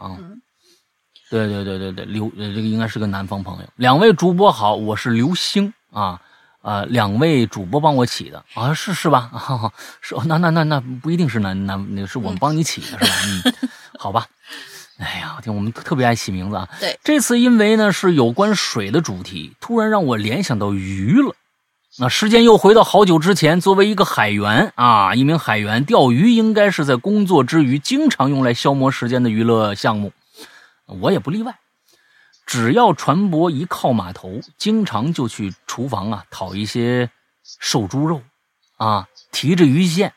对对对对对，刘这个应该是个南方朋友。两位主播好，我是刘星啊，呃，两位主播帮我起的啊，是是吧？啊、是那那那那不一定是南南，是我们帮你起的、嗯、是吧？嗯，好吧。哎呀，我们特别爱起名字啊。对，这次因为呢是有关水的主题，突然让我联想到鱼了。那时间又回到好久之前，作为一个海员啊，一名海员钓鱼应该是在工作之余经常用来消磨时间的娱乐项目。我也不例外，只要船舶一靠码头，经常就去厨房啊讨一些瘦猪肉啊，提着鱼线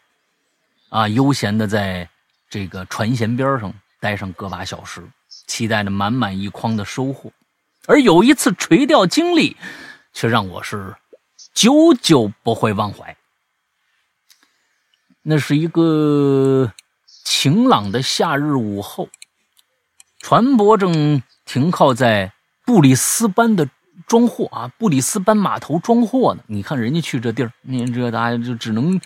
啊，悠闲的在这个船舷边上待上个把小时，期待着满满一筐的收获。而有一次垂钓经历却让我是久久不会忘怀，那是一个晴朗的夏日午后，船舶正停靠在布里斯班的装货啊，布里斯班码头装货呢。你看人家去这地儿，你这大家就只能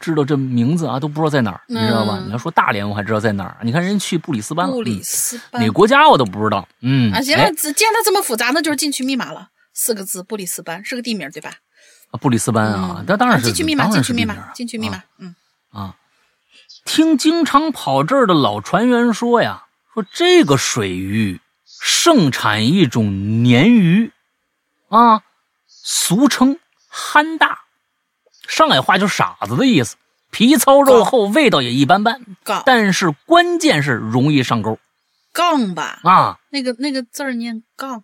知道这名字啊，都不知道在哪儿，你知道吧？嗯、你要说大连，我还知道在哪儿。你看人去布里斯班了，布里斯班、嗯、哪个国家我都不知道。嗯，啊，行了，既然它这么复杂，那就是进去密码了，四个字，布里斯班是个地名，对吧？啊，布里斯班啊，嗯、但当然是进去密码，进去密码，进去密码，嗯啊。听经常跑这儿的老船员说呀，说这个水域盛产一种鲶鱼，啊，俗称憨大。上海话就是傻子的意思，皮糙肉厚，味道也一般般，但是关键是容易上钩。杠吧？啊，那个那个字儿念杠。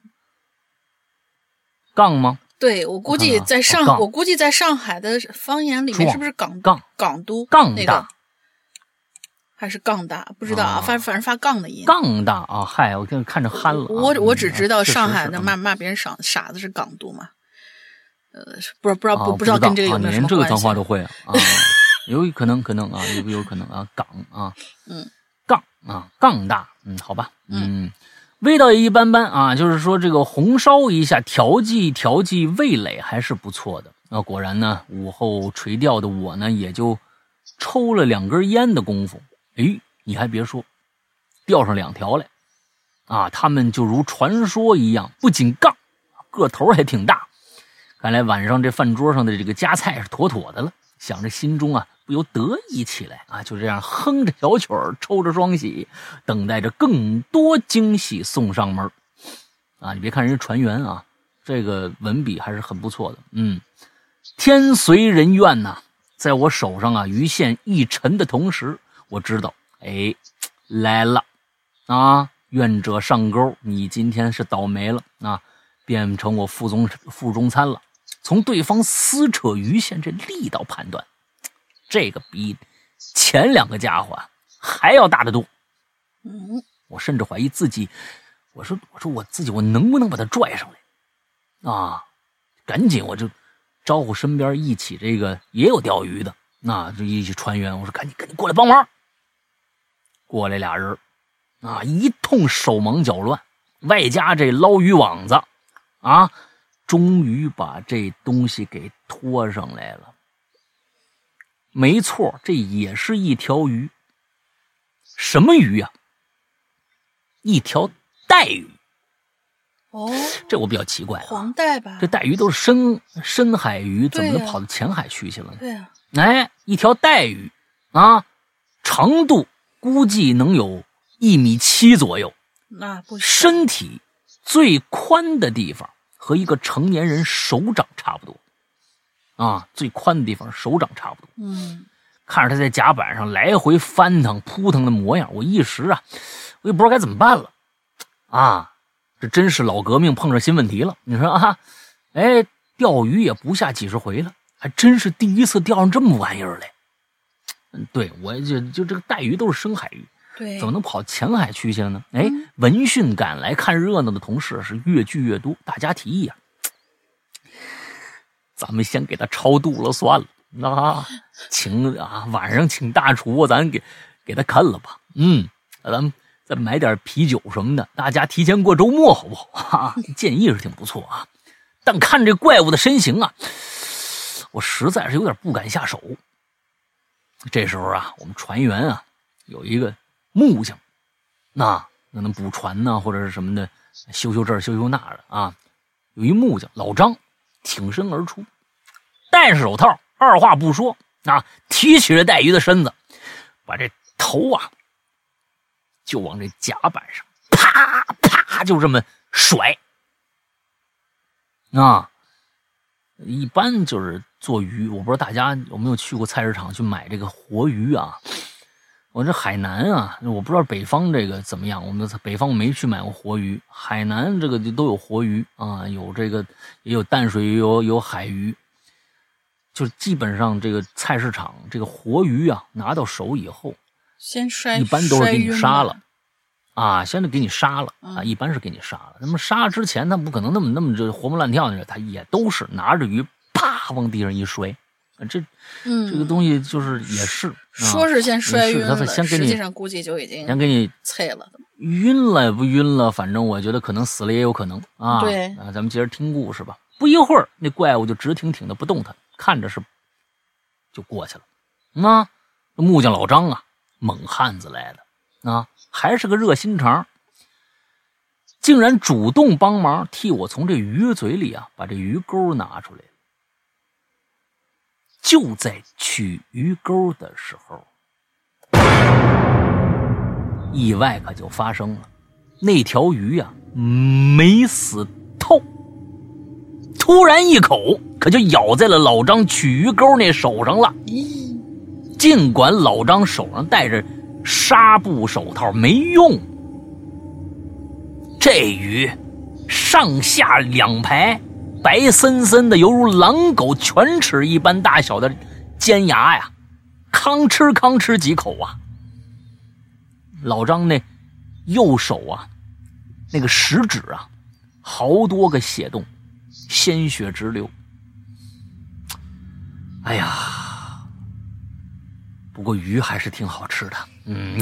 杠吗？对，我估计在上，啊、我估计在上海的方言里面是不是港杠港都杠那个，还是杠大？不知道啊，反反正发杠的音。杠大啊，嗨，我看看着憨了。我我只知道上海的骂骂别人傻傻子是港都嘛。呃，不不知道不不知道跟这个有没有什么关系？连这个脏话都会啊，有可能可能啊，有有可能啊，港啊，嗯，杠啊，杠大，嗯，好吧，嗯，味道也一般般啊，就是说这个红烧一下，调剂调剂味蕾还是不错的。那果然呢，午后垂钓的我呢，也就抽了两根烟的功夫，诶，你还别说，钓上两条来，啊，他们就如传说一样，不仅杠，个头还挺大。看来晚上这饭桌上的这个夹菜是妥妥的了，想着心中啊不由得意起来啊，就这样哼着小曲儿，抽着双喜，等待着更多惊喜送上门啊！你别看人家船员啊，这个文笔还是很不错的，嗯，天随人愿呐、啊，在我手上啊鱼线一沉的同时，我知道，哎，来了啊！愿者上钩，你今天是倒霉了啊，变成我腹中腹中餐了。从对方撕扯鱼线这力道判断，这个比前两个家伙、啊、还要大得多。嗯，我甚至怀疑自己，我说我说我自己我能不能把他拽上来啊？赶紧我就招呼身边一起这个也有钓鱼的，那就一起船员，我说赶紧赶紧过来帮忙。过来俩人啊，一通手忙脚乱，外加这捞鱼网子啊。终于把这东西给拖上来了。没错，这也是一条鱼。什么鱼啊？一条带鱼。哦，这我比较奇怪、啊。黄带吧？这带鱼都是深深海鱼，怎么能跑到浅海去去了呢？对啊。哎，一条带鱼啊，长度估计能有一米七左右。那不行。身体最宽的地方。和一个成年人手掌差不多，啊，最宽的地方手掌差不多。嗯，看着他在甲板上来回翻腾、扑腾的模样，我一时啊，我也不知道该怎么办了。啊，这真是老革命碰上新问题了。你说啊，哎，钓鱼也不下几十回了，还真是第一次钓上这么玩意儿来。嗯，对，我就就这个带鱼都是深海鱼。对，怎么能跑前海区去了呢？哎，闻讯赶来看热闹的同事是越聚越多，大家提议啊，咱们先给他超度了算了。那、啊、请啊，晚上请大厨，咱给给他看了吧。嗯，咱们再买点啤酒什么的，大家提前过周末好不好？啊、建议是挺不错啊，但看这怪物的身形啊，我实在是有点不敢下手。这时候啊，我们船员啊有一个。木匠，那可能补船呐、啊，或者是什么的，修修这儿，修修那儿啊。有一木匠老张，挺身而出，戴上手套，二话不说啊，提起这带鱼的身子，把这头啊，就往这甲板上啪啪就这么甩。啊，一般就是做鱼，我不知道大家有没有去过菜市场去买这个活鱼啊。我这海南啊，我不知道北方这个怎么样。我们北方没去买过活鱼，海南这个都有活鱼啊，有这个也有淡水鱼，有有海鱼。就基本上这个菜市场这个活鱼啊，拿到手以后，先摔，一般都是给你杀了啊，先是给你杀了啊，一般是给你杀了。那么杀之前，他不可能那么那么这活蹦乱跳的，他也都是拿着鱼啪往地上一摔这，嗯，这个东西就是也是，说是先摔晕了，啊、先给你实际上估计就已经先给你脆了，晕了也不晕了，反正我觉得可能死了也有可能啊。对啊，咱们接着听故事吧。不一会儿，那怪物就直挺挺的不动弹，看着是就过去了。那、嗯啊、木匠老张啊，猛汉子来的啊，还是个热心肠。竟然主动帮忙替我从这鱼嘴里啊把这鱼钩拿出来。就在取鱼钩的时候，意外可就发生了。那条鱼啊没死透，突然一口可就咬在了老张取鱼钩那手上了。尽管老张手上戴着纱布手套没用，这鱼上下两排，白森森的犹如狼狗犬齿一般大小的尖牙呀，吭哧吭哧几口啊。老张那右手啊，那个食指啊，好多个血洞，鲜血直流。哎呀，不过鱼还是挺好吃的，嗯。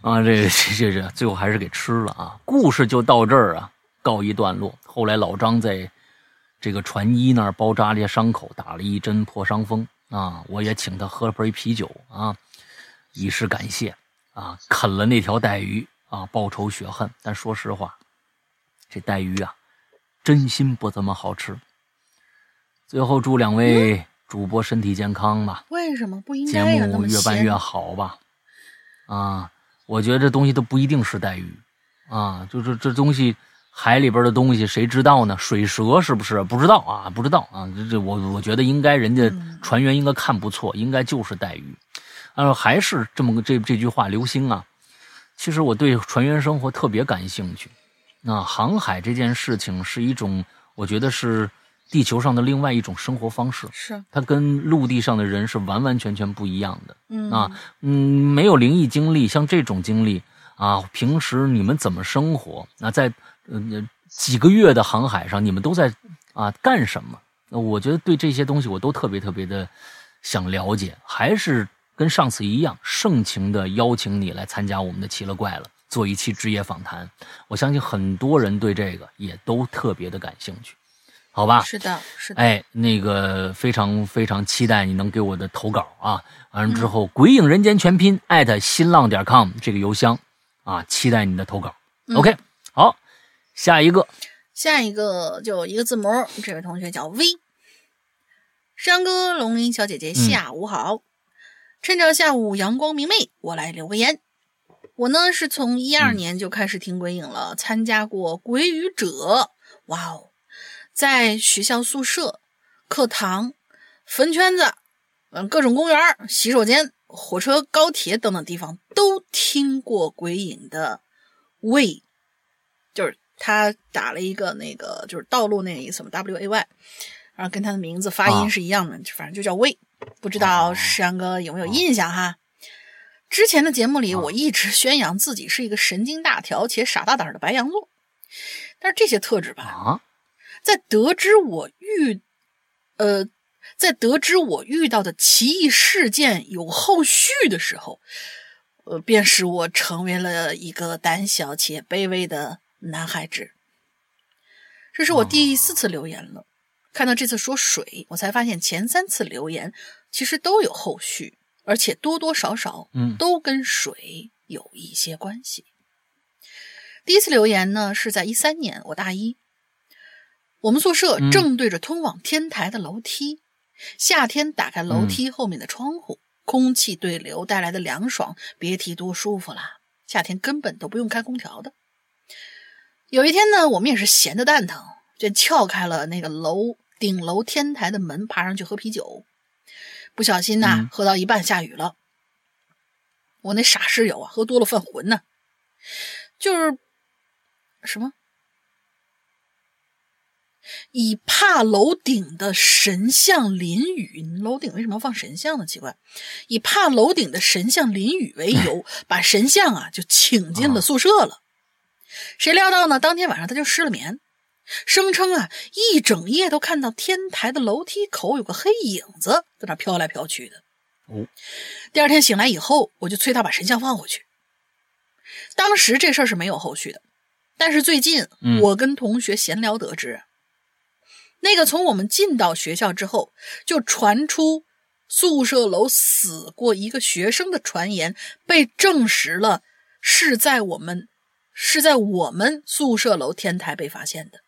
啊，这这这最后还是给吃了啊！故事就到这儿啊，告一段落。后来老张在这个船医那儿包扎了些伤口，打了一针破伤风啊。我也请他喝了杯啤酒啊，以示感谢啊。啃了那条带鱼啊，报仇雪恨。但说实话，这带鱼啊，真心不怎么好吃。最后祝两位主播身体健康吧。为什么不应该有那么咸？节目越办越好吧？啊。我觉得这东西都不一定是带鱼，啊，就是这东西海里边的东西谁知道呢？水蛇是不是？不知道啊，不知道啊。这这我我觉得应该人家船员应该看不错，应该就是带鱼。啊，还是这么个这这句话流星啊。其实我对船员生活特别感兴趣。那、啊、航海这件事情是一种，我觉得是地球上的另外一种生活方式，是它跟陆地上的人是完完全全不一样的。嗯啊，嗯，没有灵异经历，像这种经历啊，平时你们怎么生活？那、啊、在呃几个月的航海上，你们都在啊干什么？我觉得对这些东西我都特别特别的想了解。还是跟上次一样，盛情的邀请你来参加我们的《奇了怪了》，做一期职业访谈。我相信很多人对这个也都特别的感兴趣。好吧，是的，是的。哎，那个非常非常期待你能给我的投稿啊！完了之后，嗯、鬼影人间全拼艾特新浪点 com 这个邮箱啊，期待你的投稿。嗯、OK， 好，下一个，下一个就一个字母，这位同学叫 V。山哥、龙鳞小姐姐，下午好！嗯、趁着下午阳光明媚，我来留个言。我呢是从一二年就开始听鬼影了，嗯、参加过鬼语者，哇哦！在学校宿舍、课堂、坟圈子、嗯，各种公园、洗手间、火车、高铁等等地方都听过鬼影的way，就是他打了一个那个就是道路那个意思嘛 ，W A Y， 然后跟他的名字发音是一样的，啊、反正就叫way。不知道山哥有没有印象哈？之前的节目里，我一直宣扬自己是一个神经大条且傻大胆的白羊座，但是这些特质吧。啊在得知我遇，呃，在得知我遇到的奇异事件有后续的时候，呃，便使我成为了一个胆小且卑微的男孩子。这是我第四次留言了，看到这次说水，我才发现前三次留言其实都有后续，而且多多少少都跟水有一些关系。嗯、第一次留言呢，是在一三年，我大一。我们宿舍正对着通往天台的楼梯，嗯、夏天打开楼梯后面的窗户，嗯、空气对流带来的凉爽，别提多舒服啦！夏天根本都不用开空调的。有一天呢，我们也是闲得蛋疼，就撬开了那个楼顶楼天台的门，爬上去喝啤酒。不小心呐、啊，嗯、喝到一半下雨了。我那傻室友啊，喝多了犯浑呢、啊，就是什么？以怕楼顶的神像淋雨，楼顶为什么要放神像呢？奇怪，以怕楼顶的神像淋雨为由，把神像啊就请进了宿舍了。谁料到呢？当天晚上他就失了眠，声称啊一整夜都看到天台的楼梯口有个黑影子在那飘来飘去的。哦，第二天醒来以后，我就催他把神像放回去。当时这事儿是没有后续的，但是最近、嗯、我跟同学闲聊得知，那个从我们进到学校之后就传出宿舍楼死过一个学生的传言被证实了，是在我们是在我们宿舍楼天台被发现的。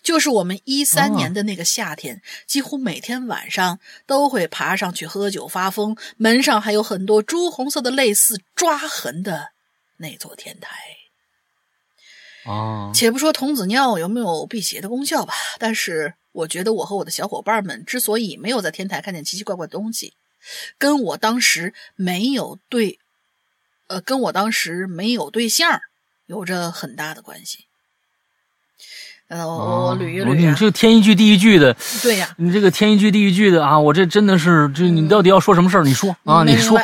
就是我们一三年的那个夏天、哦、几乎每天晚上都会爬上去喝酒发疯，门上还有很多朱红色的类似抓痕的那座天台、哦、且不说童子尿有没有辟邪的功效吧，但是我觉得我和我的小伙伴们之所以没有在天台看见奇奇怪怪的东西，跟我当时没有对呃，跟我当时没有对象有着很大的关系。呃，我捋一捋、啊哦、你这个天一句地一句的，对呀、啊，你这个天一句地一句的啊，我这真的是，这你到底要说什么事儿？你说啊，你说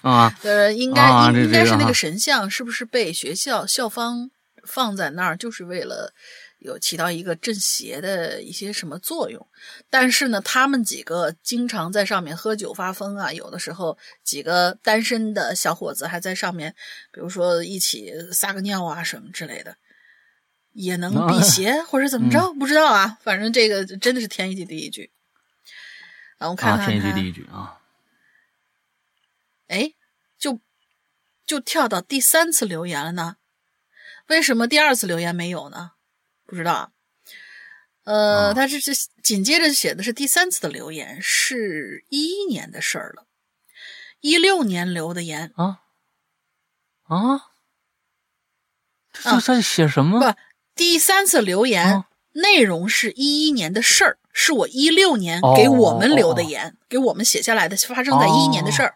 啊，呃，应该、啊、应该是那个神像是不是被学校校方放在那儿，就是为了有起到一个镇邪的一些什么作用？但是呢，他们几个经常在上面喝酒发疯啊，有的时候几个单身的小伙子还在上面，比如说一起撒个尿啊什么之类的。也能辟邪或者怎么着、嗯、不知道啊，反正这个真的是天一句地一句。然后看看、啊、天一句地一句啊。诶，就就跳到第三次留言了呢，为什么第二次留言没有呢？不知道。呃、啊、他这这紧接着写的是第三次的留言是十一年的事儿了。十六年留的言。啊啊这在写什么、啊、不，第三次留言、哦、内容是十一年的事儿，是我十六年给我们留的言、哦、给我们写下来的发生在十一年的事儿。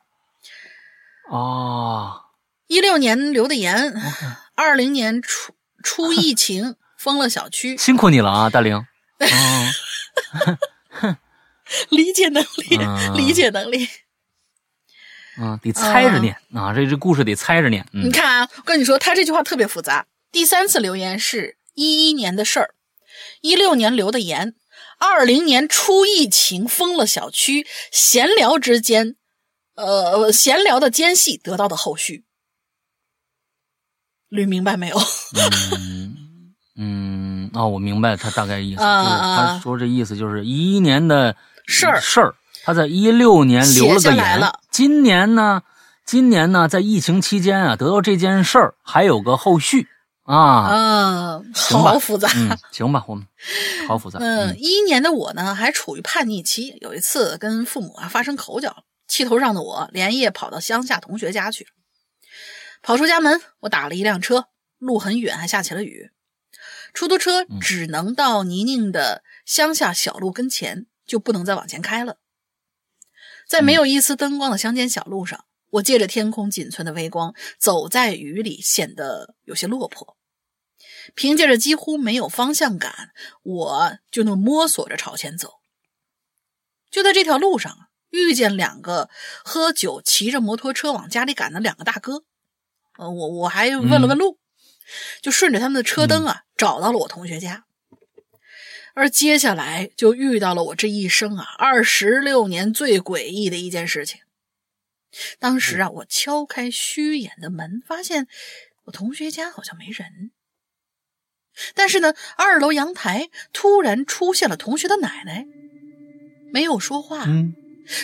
哦。十六年留的言、哦、二零年初初疫情封了小区。辛苦你了啊大玲。哦、理解能力、嗯、理解能力。嗯，得猜着念、嗯、啊！这这故事得猜着念、嗯。你看啊，我跟你说，他这句话特别复杂。第三次留言是十一年的事儿，十六年留的言，二零年初疫情封了小区，闲聊之间，呃，闲聊的间隙得到的后续，捋明白没有？嗯，嗯哦，我明白他大概意思，啊、就是他说这意思就是十一年的事儿事儿。他在十六年留了个言了，今年呢，今年呢，在疫情期间啊，得到这件事儿还有个后续啊，嗯，好复杂、嗯，行吧，我们好复杂。嗯，一年的我呢还处于叛逆期，有一次跟父母啊发生口角，气头上的我连夜跑到乡下同学家去，跑出家门，我打了一辆车，路很远，还下起了雨，出租车只能到泥泞的乡下小路跟前，嗯、就不能再往前开了。在没有一丝灯光的乡间小路上，我借着天空仅存的微光，走在雨里显得有些落魄。凭借着几乎没有方向感，我就能摸索着朝前走。就在这条路上，遇见两个喝酒骑着摩托车往家里赶的两个大哥，呃，我我还问了问路、嗯、就顺着他们的车灯啊、嗯、找到了我同学家。而接下来就遇到了我这一生啊二十六年最诡异的一件事情。当时啊我敲开虚掩的门，发现我同学家好像没人。但是呢二楼阳台突然出现了同学的奶奶，没有说话、嗯、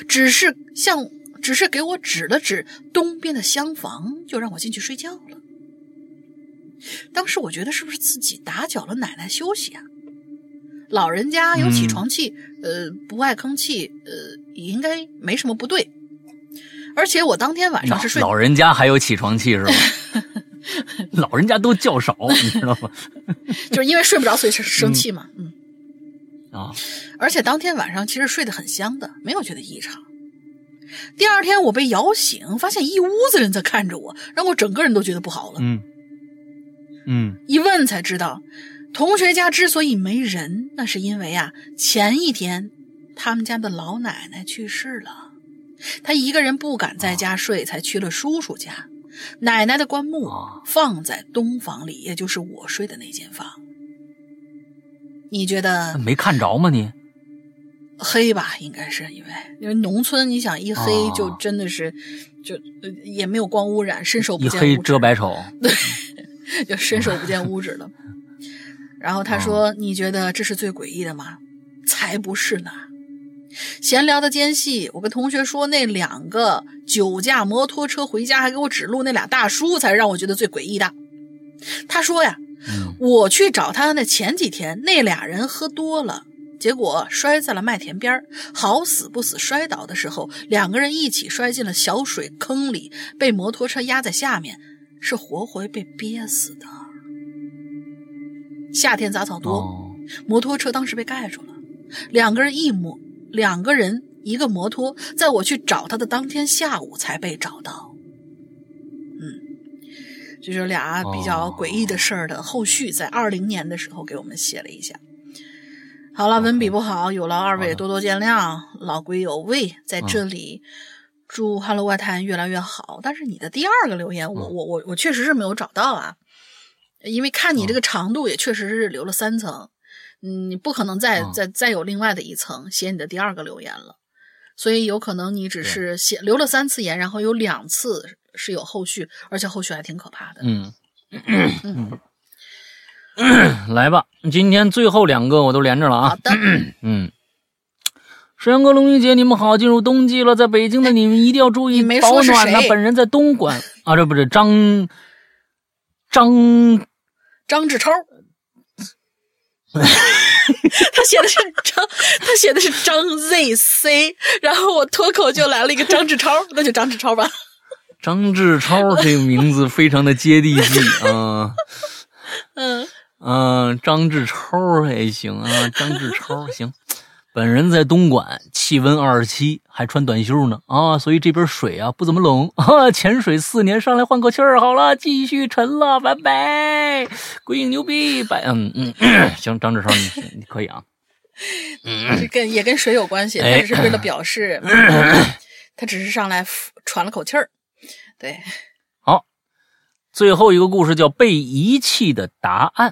只是像只是给我指了指东边的厢房，就让我进去睡觉了。当时我觉得是不是自己打搅了奶奶休息啊，老人家有起床气、嗯、呃，不爱吭气，呃，也应该没什么不对。而且我当天晚上是睡老人家还有起床气是吧？老人家都较少，你知道吗？就是因为睡不着所以生气嘛，嗯。啊、嗯！而且当天晚上其实睡得很香的，没有觉得异常。第二天我被摇醒，发现一屋子人在看着我，让我整个人都觉得不好了。嗯嗯，一问才知道。同学家之所以没人，那是因为啊，前一天他们家的老奶奶去世了，她一个人不敢在家睡，才去了叔叔家。奶奶的棺木放在东房里，也就是我睡的那间房。你觉得没看着吗？你黑吧，应该是因为因为农村，你想一黑就真的是、啊、就也没有光污染，伸手不见五指，一黑遮百丑，对，就伸手不见五指了。然后他说、啊：“你觉得这是最诡异的吗？才不是呢！”闲聊的间隙，我跟同学说，那两个酒驾摩托车回家还给我指路那俩大叔，才让我觉得最诡异的。他说呀，嗯、我去找他的那前几天，那俩人喝多了，结果摔在了麦田边，好死不死摔倒的时候，两个人一起摔进了小水坑里，被摩托车压在下面，是活活被憋死的。夏天杂草多、哦、摩托车当时被盖住了，两个人一摸两个人一个摩托，在我去找他的当天下午才被找到。嗯，这是俩比较诡异的事儿的后续，在二零年的时候给我们写了一下。好了，文笔不好，有劳二位多多见谅，老归有味，在这里祝哈喽外滩越来越好。但是你的第二个留言，我我我我确实是没有找到啊，因为看你这个长度也确实是留了三层。嗯，你不可能再、嗯、再再有另外的一层写你的第二个留言了，所以有可能你只是写留了三次言，然后有两次是有后续，而且后续还挺可怕的。嗯嗯嗯，来吧，今天最后两个我都连着了啊。好的，嗯。沈阳哥、龙云姐，你们好！进入冬季了，在北京的你们一定要注意保暖呢。本人在东莞啊，这不是张张张志超。他写的是张，他写的是张 Z C， 然后我脱口就来了一个张志超，那就张志超吧。张志超这个名字非常的接地气啊。嗯嗯、呃，张志超还行啊，张志超行。本人在东莞，气温二十七，还穿短袖呢啊，所以这边水啊不怎么冷啊。潜水四年，上来换口气儿，好了，继续沉了，拜拜。鬼影牛逼，拜嗯嗯，行，张志超你你可以啊，嗯，跟也跟水有关系，他只是为了表示，哎、他只是上来喘了口气儿，对。好，最后一个故事叫《被遗弃的答案》。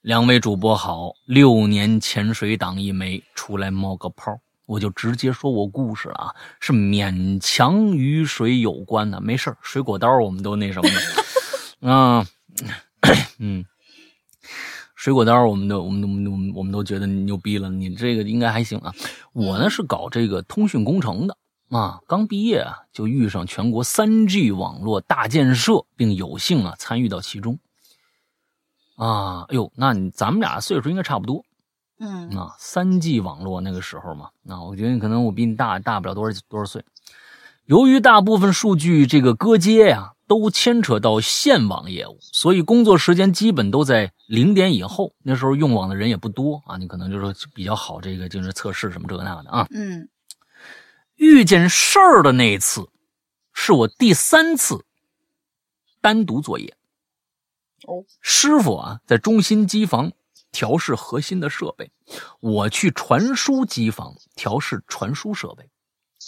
两位主播好，六年潜水党一枚，出来冒个泡，我就直接说我故事了啊，是勉强与水有关的，没事，水果刀我们都那什么的，啊，嗯，水果刀我们都我们都我们我们都觉得牛逼了，你这个应该还行啊。我呢是搞这个通讯工程的啊，刚毕业啊就遇上全国 三G 网络大建设，并有幸啊参与到其中。啊，哎呦，那你咱们俩岁数应该差不多，嗯，啊，三 G 网络那个时候嘛，那、啊、我觉得可能我比你大大不了多少多少岁。由于大部分数据这个割接呀、啊，都牵扯到线网业务，所以工作时间基本都在零点以后。那时候用网的人也不多啊，你可能就说比较好这个就是测试什么这个那的啊。嗯，遇见事儿的那一次，是我第三次单独作业。师傅啊，在中心机房调试核心的设备，我去传输机房调试传输设备。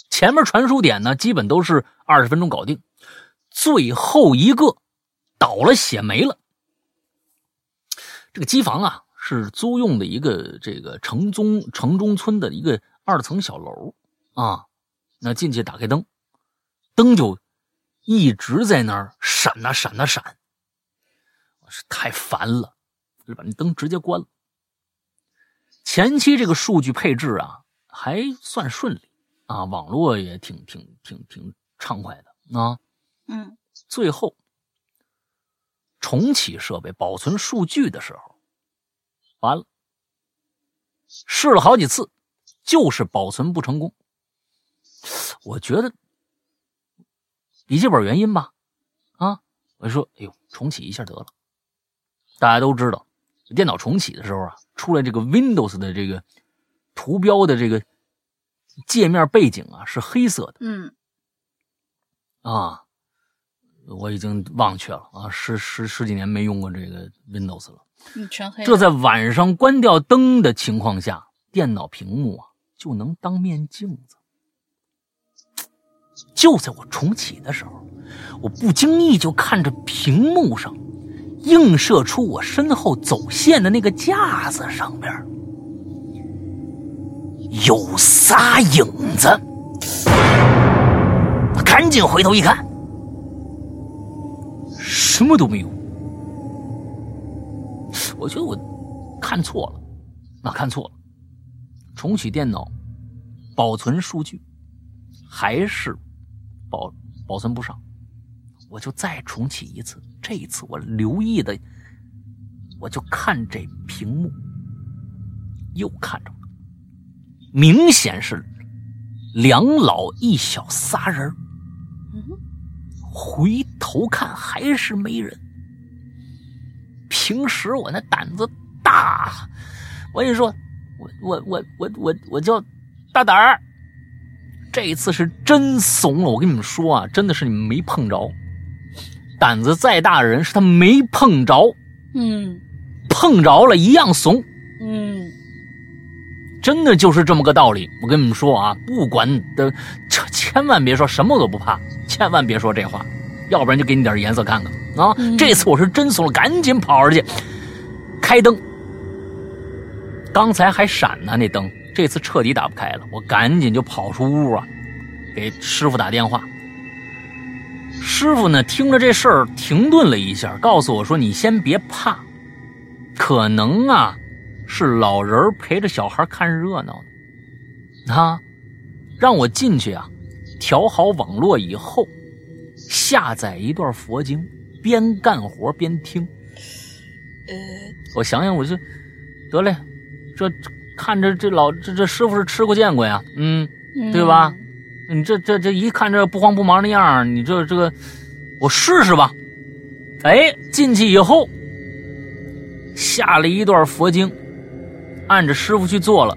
前面传输点呢，基本都是二十分钟搞定，最后一个倒了血没了。这个机房啊，是租用的一个这个城中城中村的一个二层小楼啊。那进去打开灯，灯就一直在那儿闪啊闪啊闪。是太烦了，就把那灯直接关了。前期这个数据配置啊，还算顺利啊，网络也挺挺挺挺畅快的啊。嗯，最后重启设备保存数据的时候，完了，试了好几次，就是保存不成功。我觉得笔记本原因吧，啊，我就说，哎呦，重启一下得了。大家都知道电脑重启的时候啊，出来这个 Windows 的这个图标的这个界面背景啊是黑色的。嗯。啊，我已经忘却了啊，十十十几年没用过这个 Windows 了。嗯，全黑。这在晚上关掉灯的情况下，电脑屏幕啊就能当面镜子。就在我重启的时候，我不经意就看着屏幕上映射出我身后走线的那个架子上边有仨影子，赶紧回头一看，什么都没有。我觉得我看错了，那看错了。重启电脑，保存数据，还是保保存不上。我就再重启一次，这一次我留意的，我就看这屏幕，又看着了，明显是两老一小仨人。回头看还是没人。平时我那胆子大，我跟你说，我我我我我我叫大胆儿，这一次是真怂了。我跟你们说啊，真的是你们没碰着。胆子再大的人是他没碰着，嗯，碰着了一样怂，嗯，真的就是这么个道理。我跟你们说啊，不管的，千万别说什么都不怕，千万别说这话，要不然就给你点颜色看看啊、嗯！这次我是真怂了，赶紧跑而去，开灯。刚才还闪呢那灯，这次彻底打不开了，我赶紧就跑出屋啊，给师傅打电话。师傅呢听着这事儿停顿了一下，告诉我说你先别怕，可能啊是老人陪着小孩看热闹呢啊，让我进去啊调好网络以后下载一段佛经，边干活边听。呃，我想想，我就得嘞，这看着这老这这师傅是吃过见过呀，嗯，对吧？嗯，你这这这一看这不慌不忙的样，你这这个我试试吧。哎，进去以后下了一段佛经，按着师傅去做了，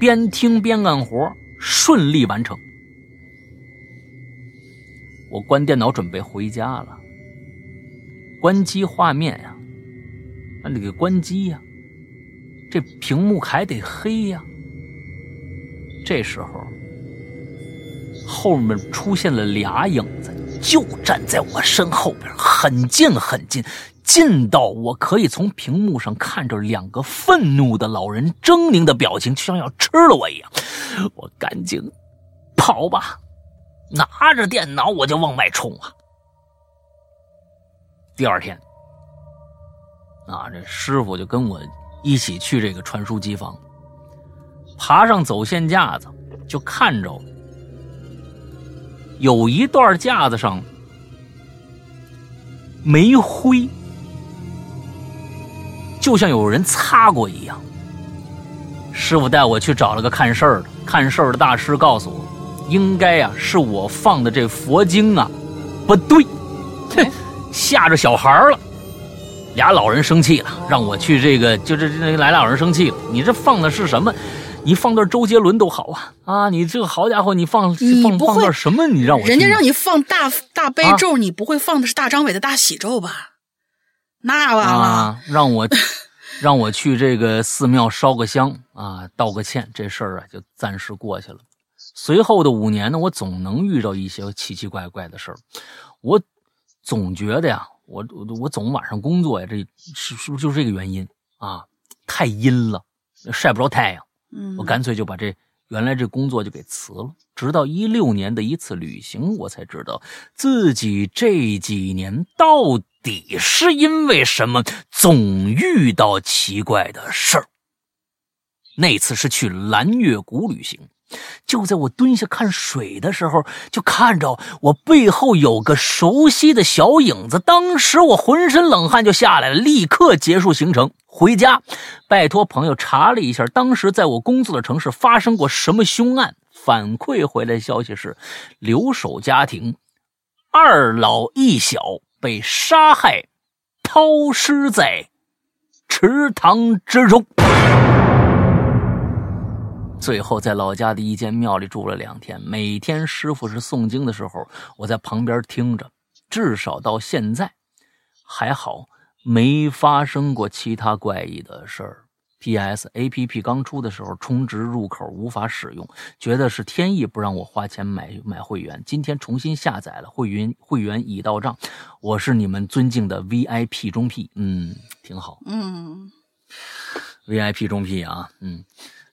边听边干活，顺利完成。我关电脑准备回家了，关机画面呀、啊，那得给关机呀、啊，这屏幕还得黑呀、啊。这时候后面出现了俩影子，就站在我身后边，很近很近，近到我可以从屏幕上看着两个愤怒的老人狰狞的表情，就像要吃了我一样。我赶紧跑吧，拿着电脑我就往外冲啊！第二天，啊，这师傅就跟我一起去这个传输机房，爬上走线架子，就看着有一段架子上没灰，就像有人擦过一样。师傅带我去找了个看事儿的，看事儿的大师告诉我，应该啊是我放的这佛经啊不对，吓着小孩了。俩老人生气了，让我去这个，就这这来俩老人生气了，你这放的是什么？你放段周杰伦都好啊！啊，你这个好家伙，你放放放段什么？你让我人家让你放大大悲咒、啊，你不会放的是大张伟的大喜咒吧？那完了、啊，让我让我去这个寺庙烧个香啊，道个歉，这事儿啊就暂时过去了。随后的五年呢，我总能遇到一些奇奇怪怪的事儿，我总觉得呀，我我我总晚上工作呀，这是是不是就是这个原因啊？太阴了，晒不着太阳。我干脆就把这原来这工作就给辞了，直到一六年的一次旅行，我才知道自己这几年到底是因为什么总遇到奇怪的事儿。那次是去蓝月谷旅行，就在我蹲下看水的时候，就看着我背后有个熟悉的小影子，当时我浑身冷汗就下来了，立刻结束行程回家，拜托朋友查了一下当时在我工作的城市发生过什么凶案，反馈回来的消息是留守家庭二老一小被杀害抛尸在池塘之中，最后在老家的一间庙里住了两天，每天师傅是诵经的时候，我在旁边听着，至少到现在还好没发生过其他怪异的事儿。P S A P P 刚出的时候，充值入口无法使用，觉得是天意不让我花钱买买会员。今天重新下载了，会员会员已到账。我是你们尊敬的 V I P 中 P， 嗯，挺好，嗯 ，V I P 中 P 啊，嗯，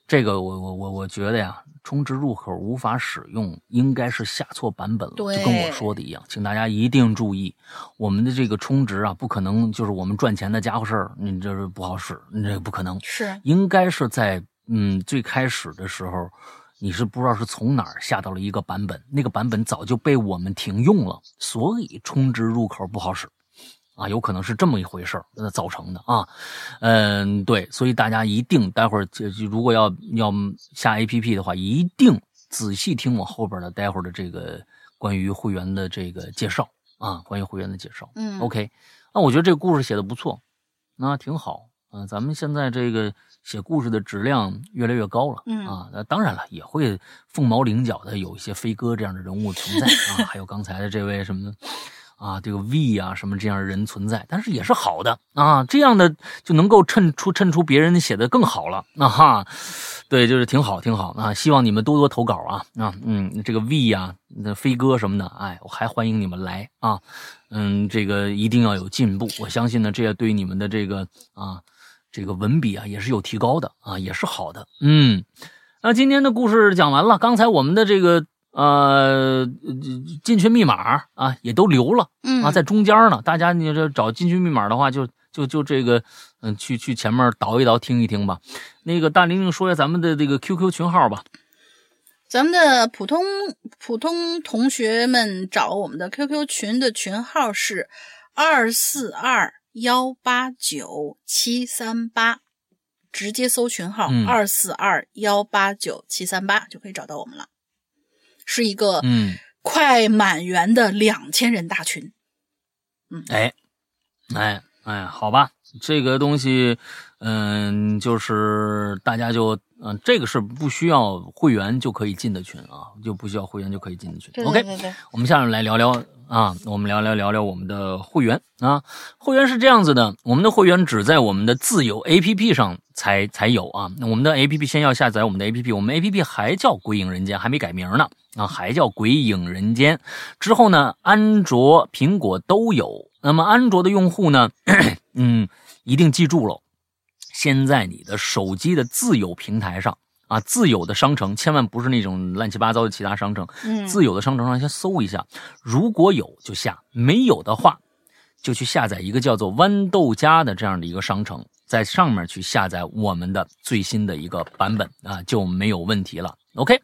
这个我我我我觉得呀，充值入口无法使用，应该是下错版本了，就跟我说的一样，请大家一定注意，我们的这个充值啊，不可能就是我们赚钱的家伙事儿，你这是不好使，你这个不可能，是应该是在嗯最开始的时候，你是不知道是从哪儿下到了一个版本，那个版本早就被我们停用了，所以充值入口不好使。啊，有可能是这么一回事儿造成的啊，嗯，对，所以大家一定待会儿如果要要下 A P P 的话，一定仔细听我后边的待会儿的这个关于会员的这个介绍啊，关于会员的介绍。嗯 ，OK， 那、啊、我觉得这个故事写的不错，那、啊、挺好啊，咱们现在这个写故事的质量越来越高了，嗯啊，那当然了，也会凤毛麟角的有一些飞哥这样的人物存在啊，还有刚才的这位什么的。啊，这个 V 啊，什么这样的人存在，但是也是好的啊，这样的就能够衬出衬出别人写的更好了，啊哈，对，就是挺好挺好啊，希望你们多多投稿啊啊，嗯，这个 V 啊，那飞哥什么的，哎，我还欢迎你们来啊，嗯，这个一定要有进步，我相信呢，这也对你们的这个啊这个文笔啊也是有提高的啊，也是好的，嗯，那、啊、今天的故事讲完了，刚才我们的这个。呃，进群密码啊，也都留了、嗯、啊，在中间呢。大家你这找进群密码的话，就就就这个，嗯，去去前面倒一倒，听一听吧。那个大玲玲说一下咱们的这个 Q Q 群号吧。咱们的普通普通同学们找我们的 Q Q 群的群号是二四二一八九七三八，直接搜群号二四二幺八九七三八就可以找到我们了。是一个嗯快满员的两千人大群，嗯，哎，哎哎，好吧，这个东西，嗯，就是大家就嗯、呃，这个是不需要会员就可以进的群啊，就不需要会员就可以进的群。对对对对 OK， 我们下面来聊聊啊，我们聊聊聊聊我们的会员啊，会员是这样子的，我们的会员只在我们的自有 A P P 上。才才有啊，那我们的 A P P 先要下载我们的 A P P， 我们 A P P 还叫鬼影人间，还没改名呢啊，还叫鬼影人间。之后呢，安卓、苹果都有。那么安卓的用户呢，咳咳嗯，一定记住了，先在你的手机的自有平台上啊，自有的商城，千万不是那种乱七八糟的其他商城，嗯、自有的商城上先搜一下，如果有就下，没有的话就去下载一个叫做豌豆荚的这样的一个商城。在上面去下载我们的最新的一个版本啊，就没有问题了。OK，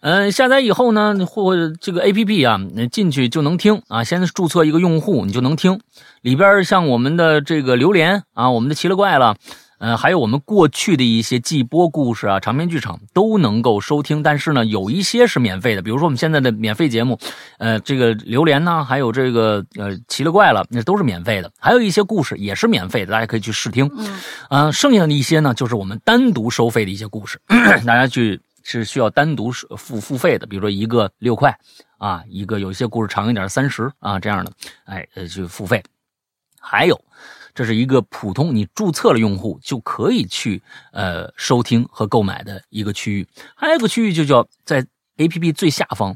嗯、呃，下载以后呢，或这个 A P P 啊，进去就能听啊。先注册一个用户，你就能听。里边像我们的这个榴莲啊，我们的奇了怪了，呃，还有我们过去的一些季播故事啊、长篇剧场都能够收听。但是呢，有一些是免费的，比如说我们现在的免费节目，呃，这个榴莲呢，还有这个呃奇了怪了，那都是免费的。还有一些故事也是免费的，大家可以去试听。嗯，啊，剩下的一些呢，就是我们单独收费的一些故事，咳咳大家去。是需要单独付付费的，比如说一个六块啊，一个有一些故事长一点三十啊这样的，哎呃去付费。还有，这是一个普通你注册了用户就可以去呃收听和购买的一个区域。还有一个区域就叫在 A P P 最下方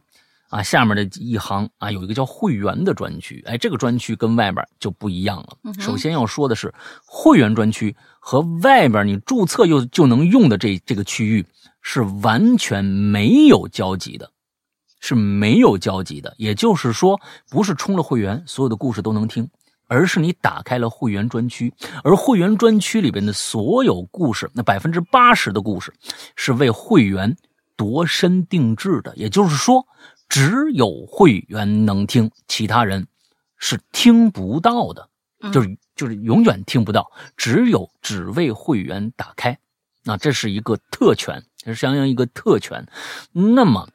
啊下面的一行啊有一个叫会员的专区，哎这个专区跟外边就不一样了。嗯、首先要说的是会员专区和外边你注册又就能用的这这个区域。是完全没有交集的，是没有交集的。也就是说，不是充了会员，所有的故事都能听，而是你打开了会员专区，而会员专区里边的所有故事，那 百分之八十 的故事是为会员度身定制的。也就是说，只有会员能听，其他人是听不到的，就是就是永远听不到，只有只为会员打开。那这是一个特权。这是相应一个特权，那么，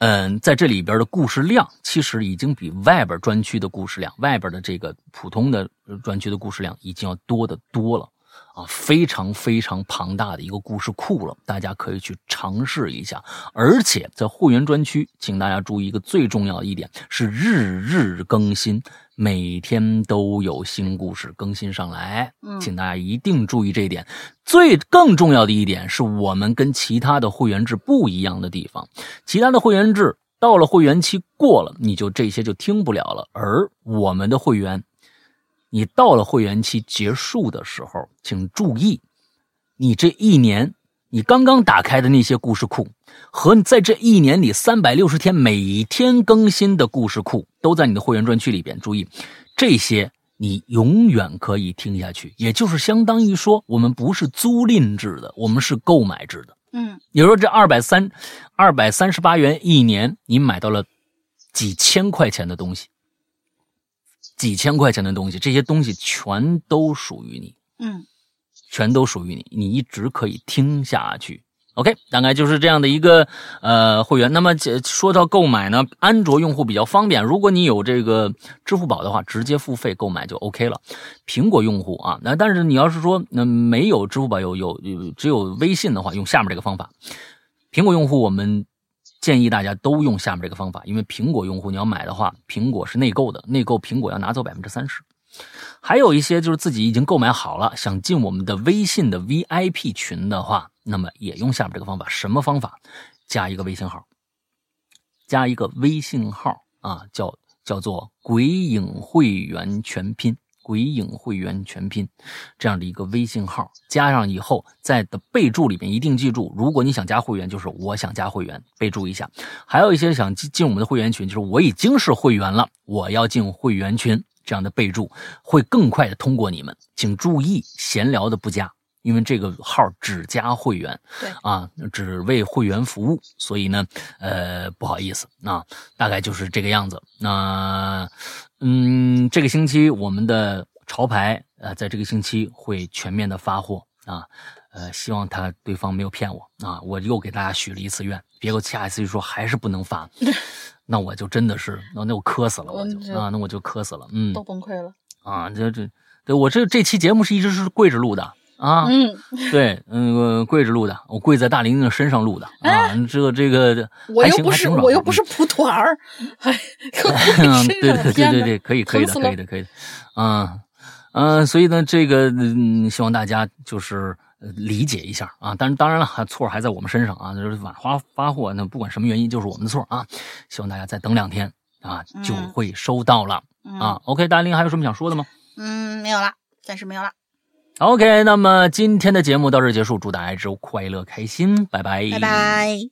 嗯，在这里边的故事量其实已经比外边专区的故事量，外边的这个普通的专区的故事量已经要多得多了。啊，非常非常庞大的一个故事库了，大家可以去尝试一下。而且在会员专区，请大家注意一个最重要的一点，是日日更新，每天都有新故事更新上来，请大家一定注意这一点。最更重要的一点是我们跟其他的会员制不一样的地方，其他的会员制到了会员期过了，你就这些就听不了了，而我们的会员你到了会员期结束的时候，请注意，你这一年你刚刚打开的那些故事库和在这一年里三百六十天每天更新的故事库都在你的会员专区里边，注意这些你永远可以听下去，也就是相当于说我们不是租赁制的，我们是购买制的。嗯，也就是说这二百三十八元一年你买到了几千块钱的东西。几千块钱的东西，这些东西全都属于你。嗯，全都属于你，你一直可以听下去。OK， 大概就是这样的一个呃会员。那么说到购买呢，安卓用户比较方便，如果你有这个支付宝的话，直接付费购买就 OK 了。苹果用户啊，那但是你要是说那没有支付宝，有有只有微信的话，用下面这个方法。苹果用户我们建议大家都用下面这个方法，因为苹果用户你要买的话，苹果是内购的，内购苹果要拿走 百分之三十。还有一些就是自己已经购买好了，想进我们的微信的 V I P 群的话，那么也用下面这个方法。什么方法？加一个微信号，加一个微信号啊，叫叫做鬼影会员全拼，鬼影会员全拼这样的一个微信号，加上以后在的备注里面一定记住，如果你想加会员就是我想加会员，备注一下。还有一些想进我们的会员群，就是我已经是会员了，我要进会员群，这样的备注会更快的通过你们。请注意闲聊的不加，因为这个号只加会员，对啊，只为会员服务，所以呢，呃，不好意思，啊，大概就是这个样子。那，嗯，这个星期我们的潮牌，呃，在这个星期会全面的发货啊，呃，希望他对方没有骗我啊，我又给大家许了一次愿，别给我下一次就说还是不能发，那我就真的是，那那我磕死了，我就啊，那我就磕死了，嗯，都崩溃了啊，这这，对我这这期节目是一直是跪着录的。啊，嗯，对，嗯、呃，跪着录的，我跪在大玲玲身上录的啊，这个这个，我又不是我又不是蒲团儿，哎，对对对对对，可以可以的可以的可以的，啊嗯、呃，所以呢，这个嗯，希望大家就是理解一下啊，但是当然了，错还在我们身上啊，就是晚花发货，那不管什么原因，就是我们的错啊，希望大家再等两天啊，就会收到了、嗯、啊。OK， 大玲还有什么想说的吗？嗯，没有了，暂时没有了。OK， 那么今天的节目到这结束，祝大家一周快乐开心，拜拜，拜拜。